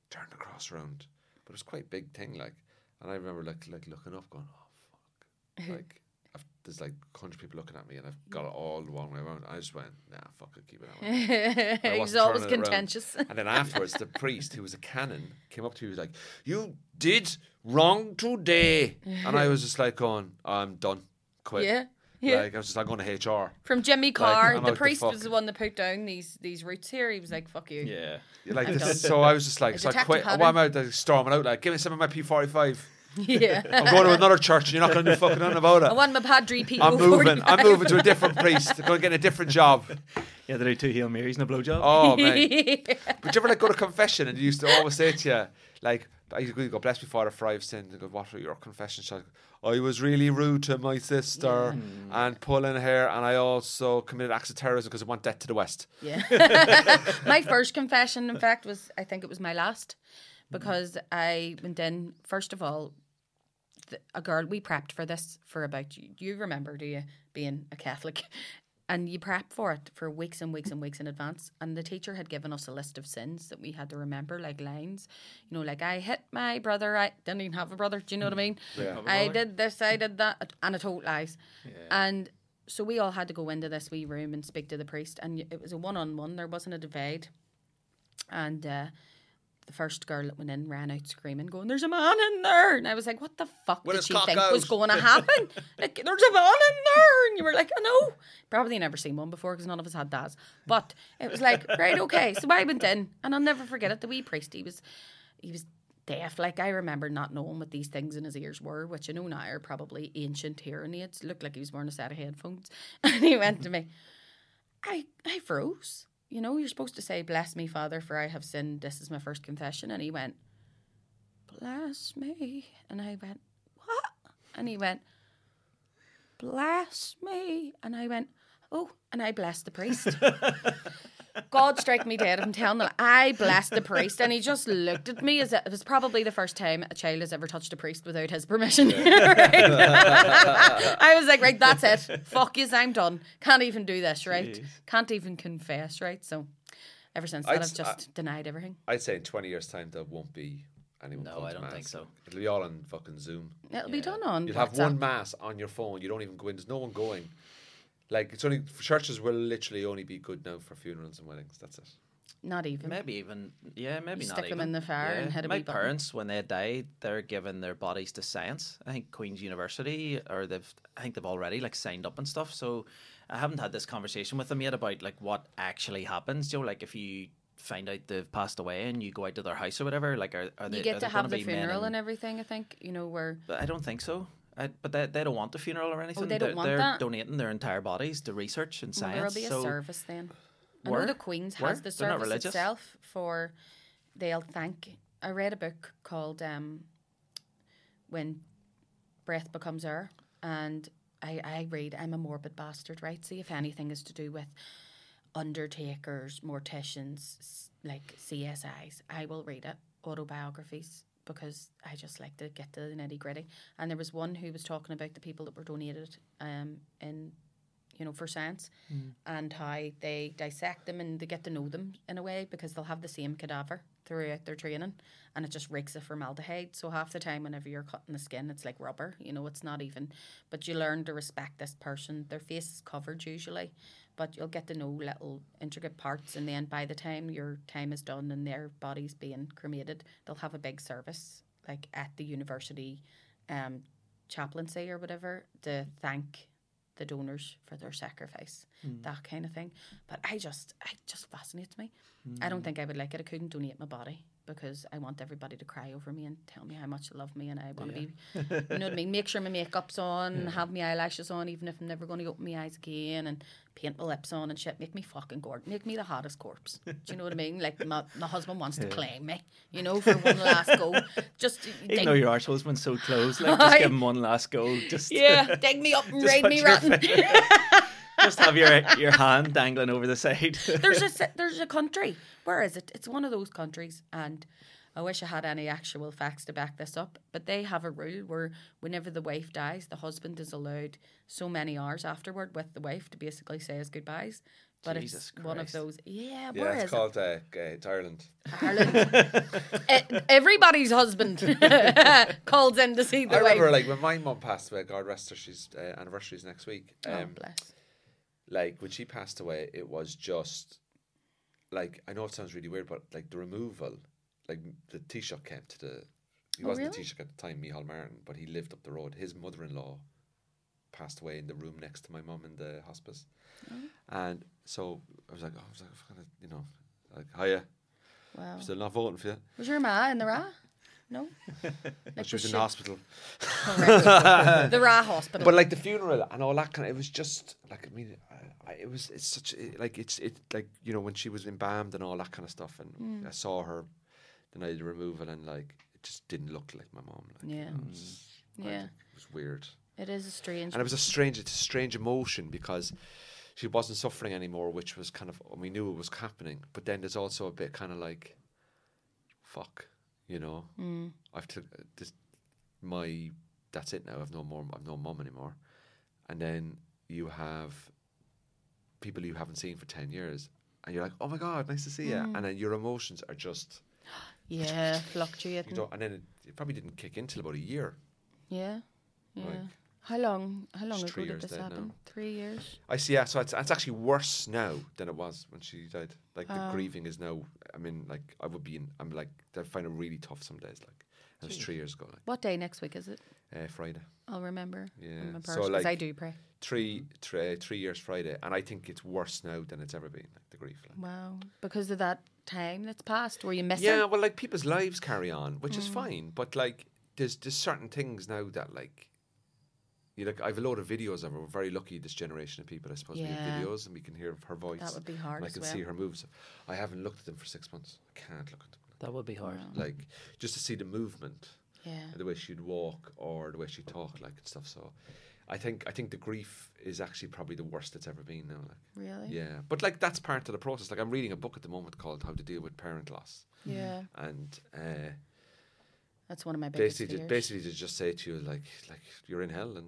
turn the cross around. But it was quite a big thing, like. And I remember like like looking up, going, oh fuck. Like, I've, there's like a hundred people looking at me, and I've got it all the wrong way around. I just went, nah, fuck it, keep it that way. I wasn't He's always contentious. And then afterwards, the priest, who was a canon, came up to me and was like, "You did wrong today." And I was just like, going, I'm done, quit. Yeah. Yeah. Like, I was just like going to H R. From Jimmy Carr, like, the priest the was the one that put down these these roots here. He was like, "Fuck you." Yeah. Like this, so I was just like, so I quit. Why am I like, storming out? Like, give me some of my P forty-five. Yeah. I'm going to another church, and you're not going to do fucking nothing about it. I want my Padre P forty-five. I'm moving. I'm moving to a different priest. I'm going to get a different job. Yeah, they do two Hail Marys and a blowjob. Oh man. Yeah. But you ever like go to confession and you used to always say to you like, I used to go, "Bless me, Father, for I've sinned." And go, "What were your confessions?" She's like, "I was really rude to my sister mm. and pulling hair, and I also committed acts of terrorism because I want debt to the West." Yeah. My first confession, in fact, was, I think it was my last, because mm. I went in, first of all, the, a girl, we prepped for this for about, you, you remember, do you, being a Catholic? And you prep for it for weeks and weeks and weeks in advance. And the teacher had given us a list of sins that we had to remember, like lines. You know, like, I hit my brother. I didn't even have a brother. Do you know what I mean? Yeah. I did this, I did that. And I told lies. Yeah. And so we all had to go into this wee room and speak to the priest. And it was a one-on-one. There wasn't a divide. And uh, the first girl that went in ran out screaming, going, "There's a man in there." And I was like, what the fuck when did she think out? was going to happen? Like, "There's a man in there." And you were like, I know. Probably never seen one before because none of us had dads. But it was like, right, okay. So I went in, and I'll never forget it. The wee priest, he was, he was deaf. Like, I remember not knowing what these things in his ears were, which I know now are probably ancient hearing aids. Looked like he was wearing a set of headphones. And he went to me, I, I froze. You know, you're supposed to say, "Bless me, Father, for I have sinned. This is my first confession." And he went, "Bless me." And I went, "What?" And he went, "Bless me." And I went, "Oh." And I blessed the priest. God strike me dead. I'm telling them, I blessed the priest. And he just looked at me as if it was probably the first time a child has ever touched a priest without his permission. I was like, right, that's it. Fuck yous, I'm done. Can't even do this, right? Jeez. Can't even confess, right? So ever since that, I'd, I've just I, denied everything. I'd say in twenty years' time, there won't be anyone. No, I don't mass. think so. It'll be all on fucking Zoom. It'll yeah. be done on You'll WhatsApp. Have one mass on your phone. You don't even go in. There's no one going. Like, it's only, churches will literally only be good now for funerals and weddings. That's it. Not even. Maybe even, yeah, maybe you not even. Stick them in the fire yeah. and hit a My parents, button. when they die, they're giving their bodies to science. I think Queen's University, or they've, I think they've already, like, signed up and stuff. So I haven't had this conversation with them yet about, like, what actually happens. You know, like, if you find out they've passed away and you go out to their house or whatever, like, are, are they You get are to have the funeral and, and everything, I think, you know, where... But I don't think so. I, but they, they don't want the funeral or anything. Oh, they don't they're, want they're that. donating their entire bodies to research and science. Well, there'll be a so service then. I know the Queen's has Where? the service itself for, they'll thank, I read a book called um, When Breath Becomes Air, and I, I read, I'm a morbid bastard, right? See if anything is to do with undertakers, morticians, like C S Is, I will read it, autobiographies, because I just like to get to the nitty gritty. And there was one who was talking about the people that were donated um, in, you know, for science mm. and how they dissect them and they get to know them in a way, because they'll have the same cadaver throughout their training, and it just reeks of formaldehyde. So half the time whenever you're cutting the skin, it's like rubber, you know, it's not even, but you learn to respect this person. Their face is covered usually, but you'll get to know little intricate parts, and then by the time your time is done and their body's being cremated, they'll have a big service, like at the university um, chaplaincy or whatever, to thank the donors for their sacrifice, mm. that kind of thing. But I just, I just fascinates me. Mm. I don't think I would like it. I couldn't donate my body, because I want everybody to cry over me and tell me how much they love me, and I want to yeah. be, you know what I mean, make sure my makeup's on, yeah. have my eyelashes on, even if I'm never going to open my eyes again, and paint my lips on and shit, make me fucking gorgeous, make me the hottest corpse. Do you know what I mean? Like, my, my husband wants yeah. to claim me, you know, for one last go. Just Even dig- though your arse-husband's so close, like, just give him one last go. Just Yeah, dig me up and raid me rotten. Just have your your hand dangling over the side. There's a there's a country. Where is it? It's one of those countries, and I wish I had any actual facts to back this up. But they have a rule where whenever the wife dies, the husband is allowed so many hours afterward with the wife to basically say his goodbyes But Jesus it's Christ. One of those. Yeah, where yeah, it's is called it? Uh, it's Ireland. Ireland. e- everybody's husband calls in to see the I remember, wife. Like, when my mum passed away, God rest her, she's uh, anniversary's next week. Um, oh, bless. Like, when she passed away, it was just, like, I know it sounds really weird, but, like, the removal, like, the Taoiseach came to the, he oh, wasn't really? the Taoiseach at the time, Micheál Martin, but he lived up the road. His mother-in-law passed away in the room next to my mum in the hospice. Mm. And so I was like, oh, I was like, you know, like, hiya. Wow. I'm still not voting for you. Was your ma in the R A? No. Like she was in the hospital. The R A hospital. But like the funeral and all that kind of, it was just like, I mean, I, I, it was, it's such, it, like, it's, it, like, you know, when she was embalmed and all that kind of stuff, and mm. I saw her the night of the removal, and like, it just didn't look like my mum. Like, yeah. You know, it was, yeah. Like, it was weird. It is a strange. And it was a strange, it's a strange emotion because she wasn't suffering anymore, which was kind of, we knew it was happening. But then there's also a bit kind of like, fuck, you know, mm. I've took this, my, that's it now. I've no more, I've no mum anymore. And then you have people you haven't seen for ten years and you're like, oh my God, nice to see mm. you. And then your emotions are just. Yeah, fluctuating. You know, and then it, it probably didn't kick in till about a year. Yeah, yeah. Like, How long? How long ago did this happen? Three years. I see. Yeah, so it's, it's actually worse now than it was when she died. Like um, the grieving is now. I mean, like I would be. In, I'm like I find it really tough some days. Like it was three years ago. Like what day next week is it? Uh, Friday. I'll remember. Yeah. So like I do pray. Three, three, three years Friday, and I think it's worse now than it's ever been. Like the grief. Like. Wow, because of that time that's passed. Were you missing? Yeah. Well, like people's lives carry on, which mm. is fine. But like, there's there's certain things now that like. You look, I have a load of videos of her. We're very lucky, this generation of people, I suppose. Yeah. We have videos and we can hear her voice. That would be hard. And I can well. see her moves. I haven't looked at them for six months. I can't look at them. That would be hard. No. Like, just to see the movement, yeah, the way she'd walk or the way she talked, like, and stuff. So, I think I think the grief is actually probably the worst it's ever been now. Like, really? Yeah. But, like, that's part of the process. Like, I'm reading a book at the moment called How to Deal with Parent Loss. Yeah. And, uh, that's one of my biggest basically, fears. Basically, to just say to you, like, like, you're in hell and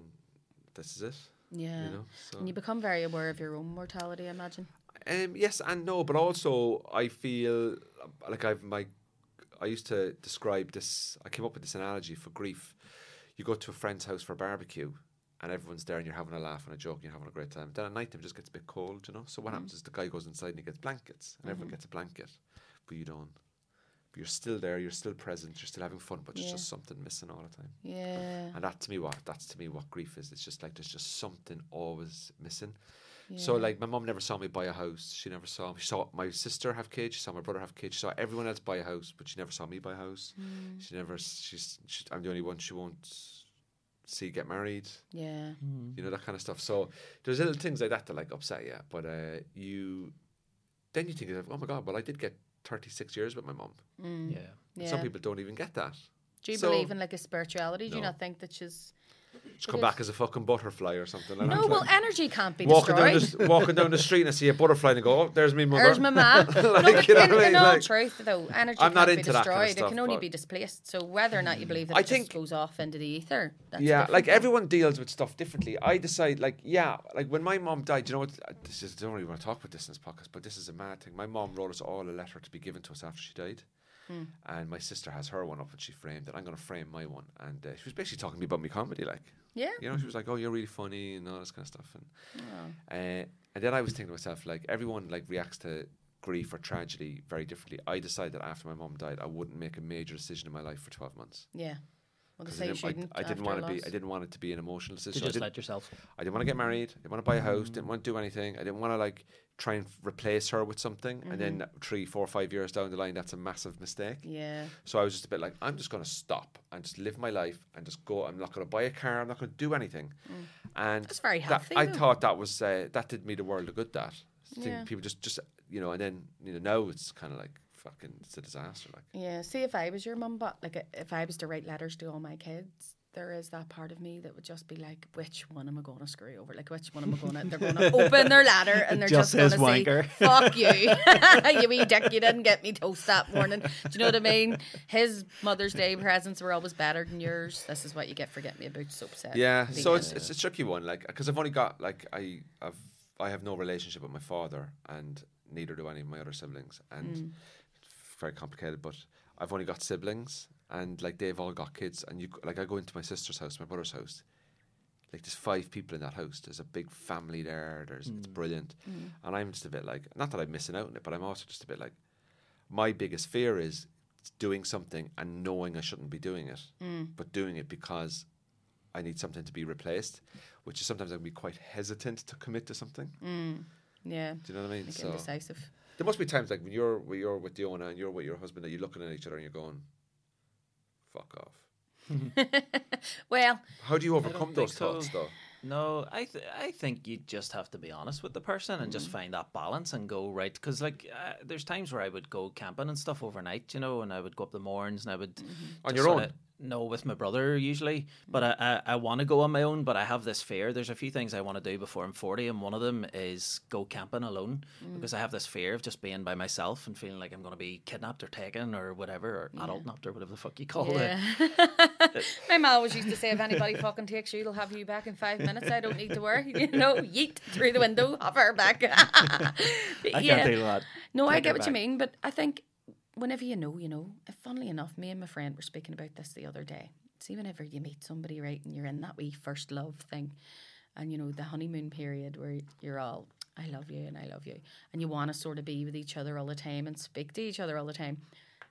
this is it. Yeah. You know, so. And you become very aware of your own mortality, I imagine. Um, yes and no, but also I feel like I've my, I used to describe this, I came up with this analogy for grief. You go to a friend's house for a barbecue and everyone's there and you're having a laugh and a joke and you're having a great time. Then at night time it just gets a bit cold, you know. So what mm-hmm. happens is the guy goes inside and he gets blankets and mm-hmm. everyone gets a blanket, but you don't. But you're still there, you're still present, you're still having fun, but yeah. there's just something missing all the time. Yeah. And that to me what that's to me what grief is. It's just like there's just something always missing. Yeah. So like my mum never saw me buy a house. She never saw me. She saw my sister have kids, she saw my brother have kids, she saw everyone else buy a house, but she never saw me buy a house. Mm. She never she's she, I'm the only one she won't see get married. Yeah. Mm. You know, that kind of stuff. So there's little things like that that like upset you. But uh, you then you think, oh my God, well I did get thirty-six years with my mum. Mm. Yeah. yeah. Some people don't even get that. Do you so, believe in like a spirituality? Do no. you not think that she's... She's come back as a fucking butterfly or something. Like no, that. Well, energy can't be walking destroyed. Down the, walking down the street and I see a butterfly and I go, oh, there's me mother. There's my ma. like, no, but you know in, I mean? in all like, truth, though, energy I'm can't be destroyed. Kind of stuff, it can only be displaced. So whether or not you believe that I it think, just goes off into the ether. That's yeah, like thing. Everyone deals with stuff differently. I decide, like, yeah, like when my mom died, you know what? This is, I don't really want to talk about this in this podcast, but this is a mad thing. My mom wrote us all a letter to be given to us after she died. Mm. And my sister has her one up and she framed it. I'm going to frame my one. And uh, she was basically talking to me about my comedy, like, yeah, you know, she was like, oh, you're really funny and all this kind of stuff. And oh. uh, and then I was thinking to myself, like, everyone like reacts to grief or tragedy very differently. I decided that after my mum died, I wouldn't make a major decision in my life for twelve months. Yeah. Well, they say I didn't, you shouldn't I, I didn't want to be. I didn't want it to be an emotional decision. You just let yourself. I didn't want to get married. I didn't want to buy a house. Mm. Didn't want to do anything. I didn't want to like try and replace her with something. Mm-hmm. And then three, four, five years down the line, that's a massive mistake. Yeah. So I was just a bit like, I'm just going to stop and just live my life and just go. I'm not going to buy a car. I'm not going to do anything. Mm. And that's very healthy. That, I thought that was uh, that did me the world of good. That yeah. people just just you know, and then you know now it's kind of like. Fucking, it's a disaster. Like, yeah. See, if I was your mum, but like, if I was to write letters to all my kids, there is that part of me that would just be like, which one am I going to screw over? Like, which one am I going to? They're going to open their letter and they're just, just going to say, "Fuck you, you wee dick! You didn't get me toast that morning." Do you know what I mean? His Mother's Day presents were always better than yours. This is what you get for getting me a boot soap set. Yeah. So it's it's a tricky one, like, because I've only got like I I've. I have no relationship with my father, and neither do any of my other siblings, and mm. it's very complicated, but I've only got siblings, and like they've all got kids, and you like I go into my sister's house, my brother's house, like there's five people in that house, there's a big family there, there's mm. it's brilliant, mm. and I'm just a bit like, not that I'm missing out on it, but I'm also just a bit like, my biggest fear is doing something and knowing I shouldn't be doing it, mm. but doing it because I need something to be replaced, which is sometimes I can be quite hesitant to commit to something. Mm. Yeah. Do you know what I mean? Like so indecisive. There must be times like when you're when you're with Diona and you're with your husband that you're looking at each other and you're going, fuck off. Well, how do you overcome those so. thoughts though? No, I th- I think you just have to be honest with the person and mm-hmm. just find that balance and go, right, because like uh, there's times where I would go camping and stuff overnight, you know, and I would go up the moorns and I would mm-hmm. on your own. Of, no, with my brother usually, but I I, I want to go on my own, but I have this fear. There's a few things I want to do before I'm forty, and one of them is go camping alone mm. because I have this fear of just being by myself and feeling like I'm going to be kidnapped or taken or whatever, or yeah. adult-napped or whatever the fuck you call yeah. it. My mom always used to say, if anybody fucking takes you, they'll have you back in five minutes. I don't need to worry. You know, yeet through the window, have her back. I can't yeah. do that. No, Take I get what back. you mean, but I think whenever you know, you know. Funnily enough, me and my friend were speaking about this the other day. See, whenever you meet somebody, right, and you're in that wee first love thing, and you know, the honeymoon period where you're all, I love you and I love you, and you want to sort of be with each other all the time and speak to each other all the time,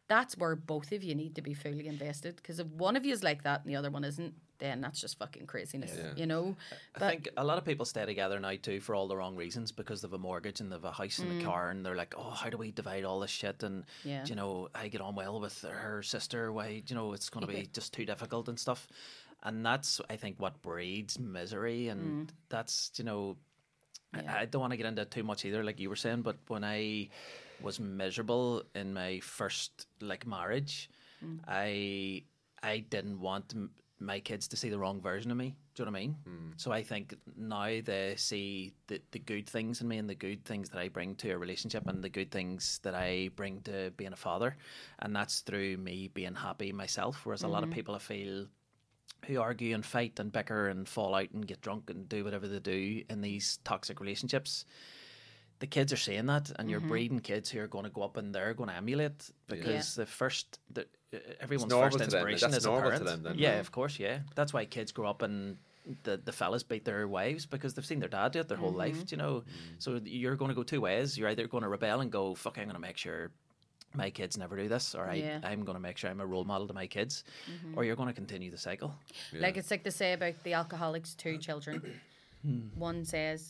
that's where both of you need to be fully invested, because if one of you is like that and the other one isn't, then that's just fucking craziness, yeah. you know? But I think a lot of people stay together now too for all the wrong reasons, because they have a mortgage and they have a house and mm. a car, and they're like, oh, how do we divide all this shit? And, yeah. you know, I get on well with her sister. Why, you know, it's going to be just too difficult and stuff. And that's, I think, what breeds misery. And mm. that's, you know, yeah. I, I don't want to get into it too much either, like you were saying, but when I was miserable in my first, like, marriage, mm. I I didn't want to... my kids to see the wrong version of me. Do you know what I mean? Mm. So I think now they see the, the good things in me and the good things that I bring to a relationship and the good things that I bring to being a father. And that's through me being happy myself. Whereas mm-hmm. a lot of people I feel who argue and fight and bicker and fall out and get drunk and do whatever they do in these toxic relationships, the kids are seeing that, and mm-hmm. you're breeding kids who are going to go up and they're going to emulate, because yeah. the first... The, everyone's first inspiration is a parent. Then, yeah, no? Of course, yeah. That's why kids grow up and the, the fellas beat their wives, because they've seen their dad do it their whole mm-hmm. life, you know. Mm-hmm. So you're going to go two ways. You're either going to rebel and go, fuck, I'm going to make sure my kids never do this, or I, yeah. I'm going to make sure I'm a role model to my kids, mm-hmm. or you're going to continue the cycle. Yeah. Like it's like they say about the alcoholics, two children. One says,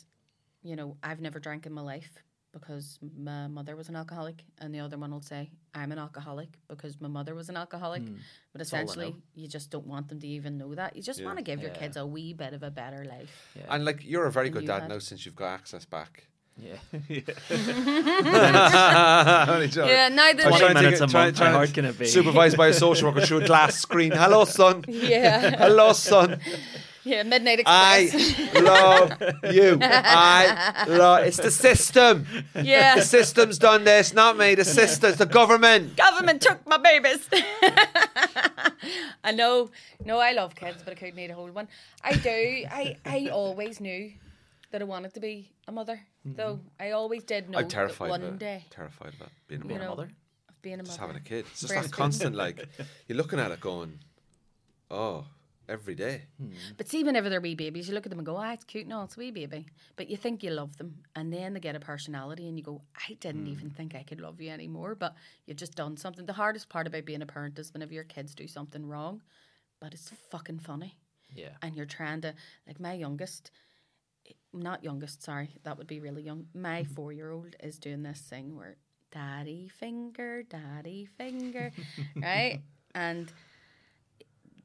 you know, I've never drank in my life, because my mother was an alcoholic, and the other one will say, I'm an alcoholic because my mother was an alcoholic. Mm. But essentially, you just don't want them to even know that. You just yeah. want to give your yeah. kids a wee bit of a better life. Yeah. And like, you're a very good dad had. now since you've got access back. Yeah. yeah. yeah. Now that twenty minutes a month. How hard can it be? Supervised by a social worker through a glass screen. Hello, son. Yeah. Hello, son. Yeah, Midnight Express. I love you. I love. It's the system. Yeah. The system's done this, not me. The system. It's the government. Government took my babies. I know. No, I love kids, but I couldn't need a whole one. I do. I I always knew that I wanted to be a mother, mm-hmm. though. I always did know. I'm terrified that one of it. day. Terrified about being a mother. You know, mother. Of being a mother. Just having a kid. It's just that constant, like, you're looking at it going, oh. Every day. Hmm. But see, whenever they're wee babies, you look at them and go, ah, it's cute and all, it's a wee baby. But you think you love them, and then they get a personality and you go, I didn't hmm. even think I could love you anymore, but you've just done something. The hardest part about being a parent is whenever your kids do something wrong, but it's fucking funny. Yeah. And you're trying to, like my youngest, not youngest, sorry, that would be really young. My four-year-old is doing this thing where, daddy finger, daddy finger, right? And...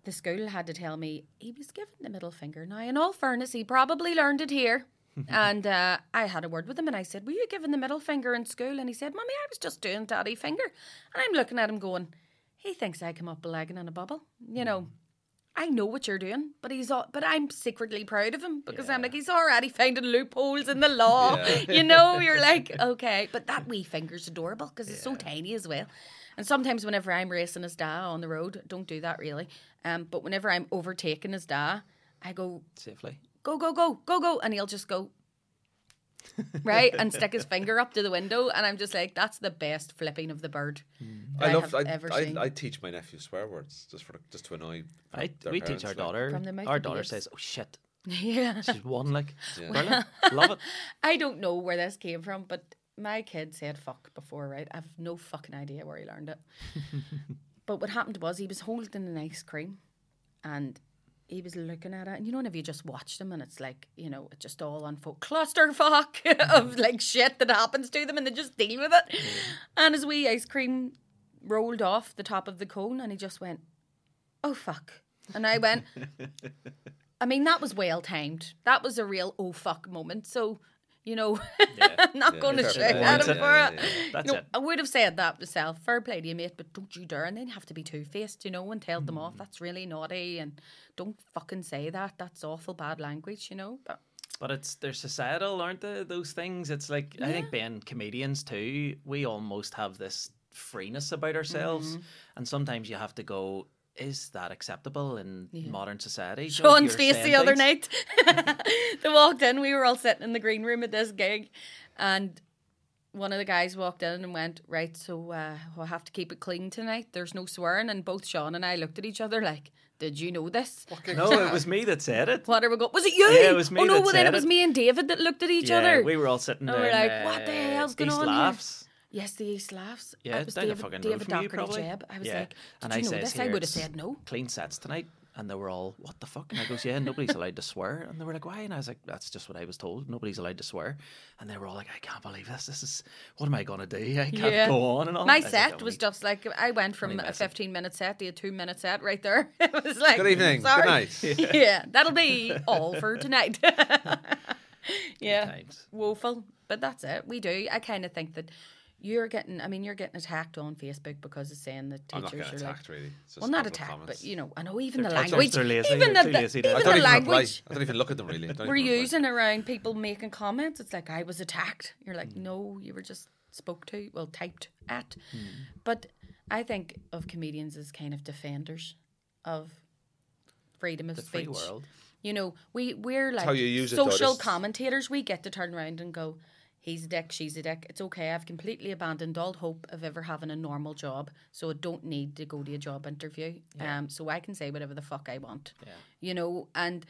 the school had to tell me he was given the middle finger. Now, in all fairness, he probably learned it here. and uh, I had a word with him and I said, were you given the middle finger in school? And he said, Mummy, I was just doing daddy finger. And I'm looking at him going, he thinks I come up blagging in a bubble. You know, I know what you're doing, but he's all, but I'm secretly proud of him because yeah. I'm like, he's already finding loopholes in the law. yeah. You know, you're like, okay. But that wee finger's adorable because yeah. it's so tiny as well. And sometimes whenever I'm racing his dad on the road, don't do that really, um, but whenever I'm overtaking his dad, I go... safely. Go, go, go, go, go. And he'll just go... right, and stick his finger up to the window, and I'm just like, that's the best flipping of the bird I, I love. I, ever I, seen. I, I teach my nephew swear words just for just to annoy. I, we teach our like. daughter. Our daughter says, "Oh shit." Yeah, she's one like. Yeah. Love it. I don't know where this came from, but my kid said "fuck" before, right? I've no fucking idea where he learned it. But what happened was he was holding an ice cream, and he was looking at it, and you know, whenever you just watch them, and it's like, you know, it's just all unfold clusterfuck of like shit that happens to them, and they just deal with it. Mm. And his wee ice cream rolled off the top of the cone, and he just went, "Oh fuck!" And I went. I mean, that was well timed. That was a real oh fuck moment. So, you know, yeah. I'm not yeah, going to shout at him for yeah, it. Yeah, yeah. That's you know, it. I would have said that myself. Fair play to you, mate, but don't you dare. And then you have to be two-faced, you know, and tell mm. them off. That's really naughty, and don't fucking say that. That's awful bad language, you know. But, but it's they're societal, aren't they? Those things. It's like yeah. I think being comedians too, we almost have this freeness about ourselves, mm-hmm. and sometimes you have to go. Is that acceptable in yeah. modern society? Sean's face the other night. They walked in. We were all sitting in the green room at this gig, and one of the guys walked in and went, "Right, so uh, we'll have to keep it clean tonight. There's no swearing." And both Sean and I looked at each other like, "Did you know this?" No, it was me that said it. What are we going? Was it you? Yeah, it was me. Oh no, that well said then it was me and David that looked at each yeah, other. We were all sitting there. We were like, uh, "What the hell's going on?" Laughs. Here? Yes, the East laughs. Yeah, it was David, fucking David Doherty Jeb. I was yeah. like, did and you I know says this? I would have said no. Clean sets tonight. And they were all, what the fuck? And I goes, yeah, nobody's allowed to swear. And they were like, why? And I was like, that's just what I was told. Nobody's allowed to swear. And they were all like, I can't believe this. This is, what am I going to do? I can't yeah. go on and on. My set like, was me, just like, I went from a fifteen-minute set to a two-minute set right there. It was like, good evening, sorry. Good night. Yeah. yeah, that'll be all for tonight. yeah, times. Woeful. But that's it. We do. I kind of think that... You're getting, I mean, you're getting attacked on Facebook because it's saying that teachers are like... I'm not getting attacked, like, really. Well, not attacked, but, you know, I know even They're the language... They're lazy. Even the, lazy even I don't the even language... Reply. I don't even look at them, really. We're using reply. Around people making comments. It's like, I was attacked. You're like, mm. no, you were just spoke to, well, typed at. Mm. But I think of comedians as kind of defenders of freedom of the speech. The free world. You know, we, we're like social it, commentators. We get to turn around and go... He's a dick, she's a dick. It's okay. I've completely abandoned all hope of ever having a normal job, so I don't need to go to a job interview. Yeah. Um, so I can say whatever the fuck I want. Yeah. You know, and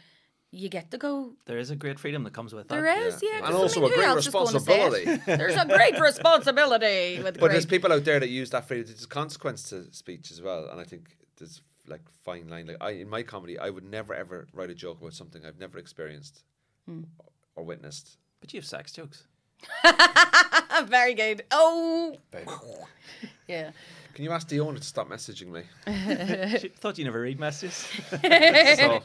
you get to go. There is a great freedom that comes with that. There is, yeah. yeah. And also I mean, a great responsibility. There's a great responsibility. With but there's people out there that use that freedom. There's a consequence to speech as well, and I think there's like fine line. Like I, in my comedy, I would never ever write a joke about something I've never experienced hmm. or, or witnessed. But you have sex jokes. Very good. Oh, babe. Yeah. Can you ask the owner to stop messaging me? She thought you never read messages. so,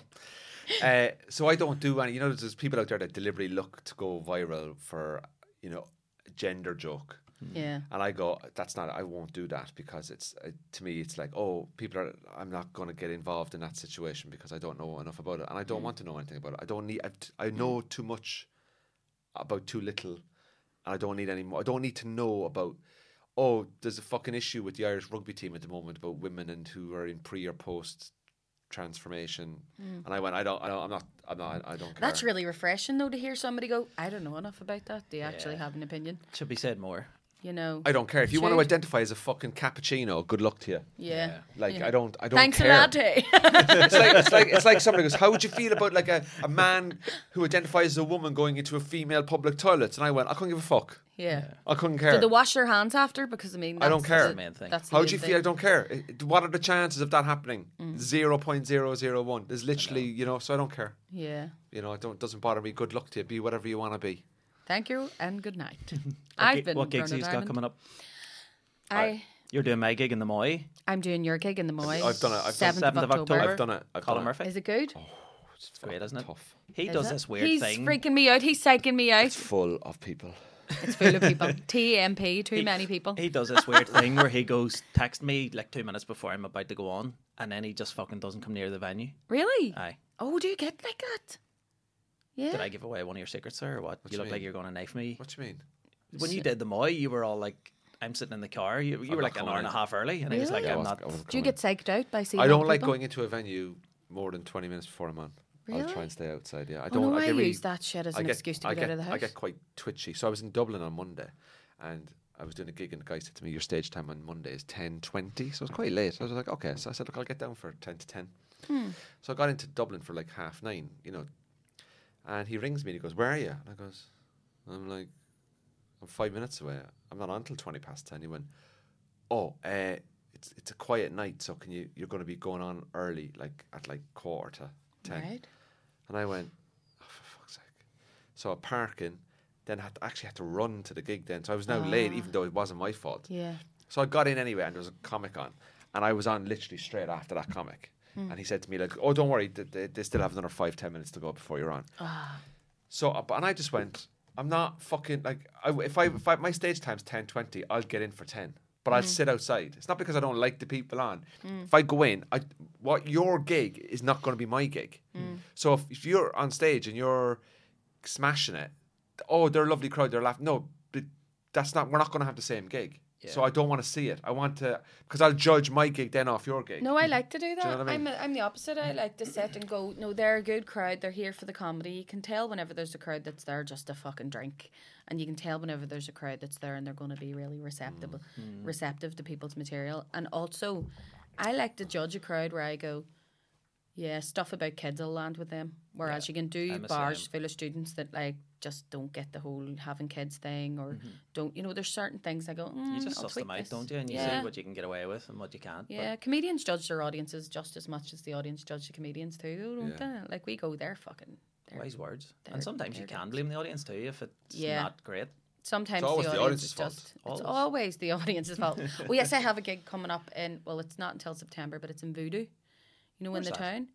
uh, so I don't do any. You know, there's people out there that deliberately look to go viral for, you know, a gender joke. Yeah. And I go, that's not. I won't do that because it's uh, to me, it's like, oh, people are. I'm not going to get involved in that situation because I don't know enough about it, and I don't mm. want to know anything about it. I don't need. I, t- I know too much about too little. And I don't need any more. I don't need to know about, oh, there's a fucking issue with the Irish rugby team at the moment about women and who are in pre or post transformation. Mm. And I went, I don't, I don't, I'm not, I'm not, I don't care. That's really refreshing though to hear somebody go, I don't know enough about that. They yeah. actually have an opinion. Should be said more. You know, I don't care if you should. Want to identify as a fucking cappuccino. Good luck to you. Yeah, yeah. like yeah. I don't, I don't. Thanks care. Thanks a latte. it's like it's like it's like somebody goes, how would you feel about like a, a man who identifies as a woman going into a female public toilet? And I went, I couldn't give a fuck. Yeah, I couldn't care. Did they wash their hands after? Because I mean, that's, I don't care. That's the main thing. That's the how would you thing. Feel? I don't care. It, it, what are the chances of that happening? Zero point zero zero one. There's literally, know. You know, so I don't care. Yeah, you know, it don't doesn't bother me. Good luck to you. Be whatever you want to be. Thank you and good night. I've g- been. What gigs have you got coming up? I. Uh, you're doing my gig in the Moy. I'm doing your gig in the Moy. I've done it. I've seventh done, of October. October. I've done it. I've Colin done Murphy. It. Is it good? Oh, it's great, isn't it? Tough. He is does it? This weird He's thing. He's freaking me out. He's psyching me out. It's full of people. It's full of people. T M P, too he, many people. He does this weird thing where he goes, text me like two minutes before I'm about to go on, and then he just fucking doesn't come near the venue. Really? Aye. Oh, do you get like that? Yeah. Did I give away one of your secrets, sir, or what? What you look mean? Like you're going to knife me. What do you mean? When you did the Moy, you were all like, I'm sitting in the car. You, you were like an hour and a half early. And really? I was like, I'm not. Do you get psyched out by seeing I don't like people? Going into a venue more than twenty minutes before I'm on. Really? I'll try and stay outside. Yeah, I don't. Oh, no, I, I really, use that shit as I an get, excuse to I get, get out of the house. I get quite twitchy. So I was in Dublin on Monday, and I was doing a gig, and the guy said to me, "Your stage time on Monday is ten twenty." So it was quite late. So I was like, "Okay." So I said, "Look, I'll get down for ten to ten." Hmm. So I got into Dublin for like half nine, you know. And he rings me and he goes, "Where are you?" And I goes, and "I'm like, I'm five minutes away. I'm not on until twenty past ten." He went, "Oh, uh, it's it's a quiet night, so can you? You're going to be going on early, like at like quarter to." ten. Right. And I went, "Oh, for fuck's sake." So I parked in, then I had to, actually had to run to the gig then. So I was now ah. late, even though it wasn't my fault. Yeah. So I got in anyway, and there was a comic on. And I was on literally straight after that comic. Mm. And he said to me, like, "Oh, don't worry, they, they, they still have another five, ten minutes to go before you're on." Ah. So, and I just went, I'm not fucking, like, I, if, I, if I, my stage time's ten twenty, I'll get in for ten. But mm. I'll sit outside. It's not because I don't like the people on. Mm. If I go in, I, what your gig is not going to be my gig. Mm. So if, if you're on stage and you're smashing it, oh, they're a lovely crowd, they're laughing. No, but that's not. We're not going to have the same gig. Yeah. So I don't want to see it. I want to, because I'll judge my gig then off your gig. No, I like to do that. Do you know what I mean? I'm, I'm the opposite. I like to sit and go, no, they're a good crowd. They're here for the comedy. You can tell whenever there's a crowd that's there just to fucking drink. And you can tell whenever there's a crowd that's there and they're going to be really receptive, mm. receptive to people's material. And also, I like to judge a crowd where I go, yeah, stuff about kids will land with them. Whereas yeah, you can do bars full of students that like just don't get the whole having kids thing or mm-hmm. don't, you know, there's certain things I go, mm, you just I'll suss them out, this. Don't you? And you yeah. see what you can get away with and what you can't. Yeah, but comedians judge their audiences just as much as the audience judge the comedians too, don't yeah. they? Like we go, they're fucking... They're, wise words. They're, and sometimes you can blame the audience too if it's yeah. not great. Sometimes it's the, the audience's fault. Just, always. It's always the audience's fault. Well, yes, I have a gig coming up in, well, it's not until September, but it's in Voodoo. You know, where's in the that? Town,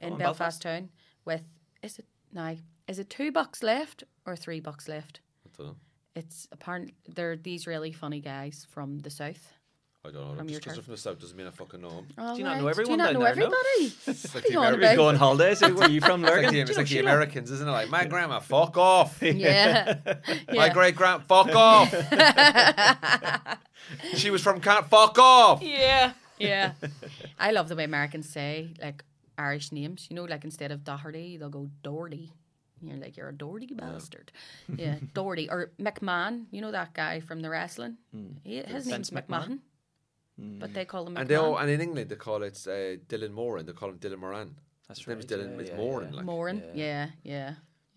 in oh, Belfast, Belfast town, with is it now? Is it two bucks left or three bucks left? I don't know. It's apparently they're these really funny guys from the south. I don't know. From just because they're from the south doesn't mean I fucking know them. Oh, do you right. not know everyone? Do you not know there, everybody? No? It's like the Americans go on holidays. Where are you from, Lurgan? It's like, the, it's like the Americans, isn't it? Like my grandma, fuck off. Yeah. yeah. My great grand, fuck off. She was from Canada, fuck off. Yeah. Yeah, I love the way Americans say like Irish names. You know, like instead of Doherty, they'll go Doherty. You're like, you're a Doherty bastard. Yeah, yeah. Doherty or McMahon. You know that guy from the wrestling. Mm. He, his name's McMahon, McMahon. Mm. But they call him. McMahon. And they all, and in England they call it uh, Dylan Moran. They call him Dylan Moran. That's his right. His name is Dylan. Yeah, it's yeah, Moran. Yeah. Like. Moran. Yeah. Yeah, yeah, yeah.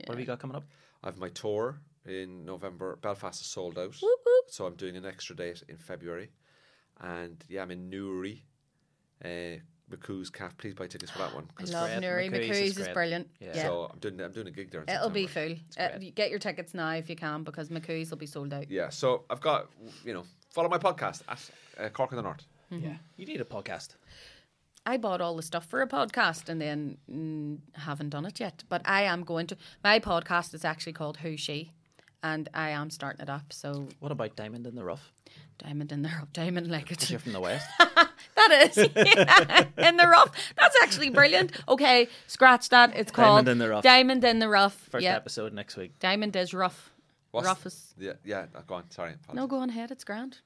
What have you got coming up? I have my tour in November. Belfast is sold out, whoop, whoop. So I'm doing an extra date in February. And yeah, I'm in Newry, uh, McCoo's Cafe. Please buy tickets for that one. I love Newry. McCoo's is brilliant. Yeah. Yeah. So I'm doing I'm doing a gig there. In It'll September. Be full. Uh, get your tickets now if you can because McCoo's will be sold out. Yeah. So I've got you know follow my podcast at uh, Cork in the North. Mm-hmm. Yeah. You need a podcast. I bought all the stuff for a podcast and then mm, haven't done it yet. But I am going to. My podcast is actually called Who She. And I am starting it up, so... What about Diamond in the Rough? Diamond in the Rough. Diamond like it's... You're from the West. That is. Yeah. In the Rough. That's actually brilliant. Okay, scratch that. It's called... Diamond in the Rough. Diamond in the Rough. First yeah. episode next week. Diamond is rough. What's rough is... Yeah, yeah. Oh, go on. Sorry. Apologies. No, go on ahead. It's grand.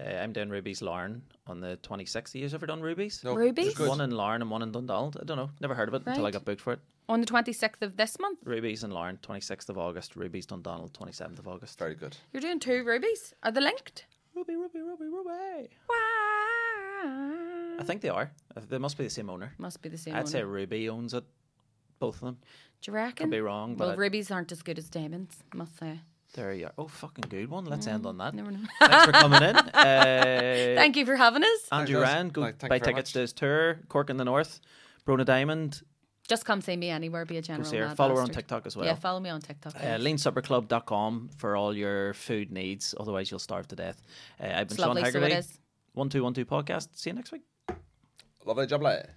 Uh, I'm doing Ruby's Lauren on the twenty-sixth. Have you ever done Ruby's? No. Ruby's? One in Lauren and one in Dundald. I don't know. Never heard of it right. until I got booked for it. On the twenty-sixth of this month? Ruby's in Lauren, twenty-sixth of August. Ruby's Dundonald, twenty-seventh of August. Very good. You're doing two Ruby's. Are they linked? Ruby, Ruby, Ruby, Ruby. Why? I think they are. They must be the same owner. Must be the same I'd owner. I'd say Ruby owns it, both of them. Do you reckon? Could be wrong. Well, but Ruby's aren't as good as Diamonds, must say. There you are. Oh, fucking good one. Let's mm, end on that. Never know. Thanks for coming in. Uh, Thank you for having us. Andrew Ryan, go no, buy tickets much. To his tour. Cork in the North. Brona Diamond. Just come see me anywhere, be a general mad bastard. Follow her on TikTok as well. Yeah, follow me on TikTok. Uh, lean supper club dot com for all your food needs. Otherwise, you'll starve to death. Uh, I've been Sean Haggerty. One Two One Two podcast. See you next week. Lovely job, lad.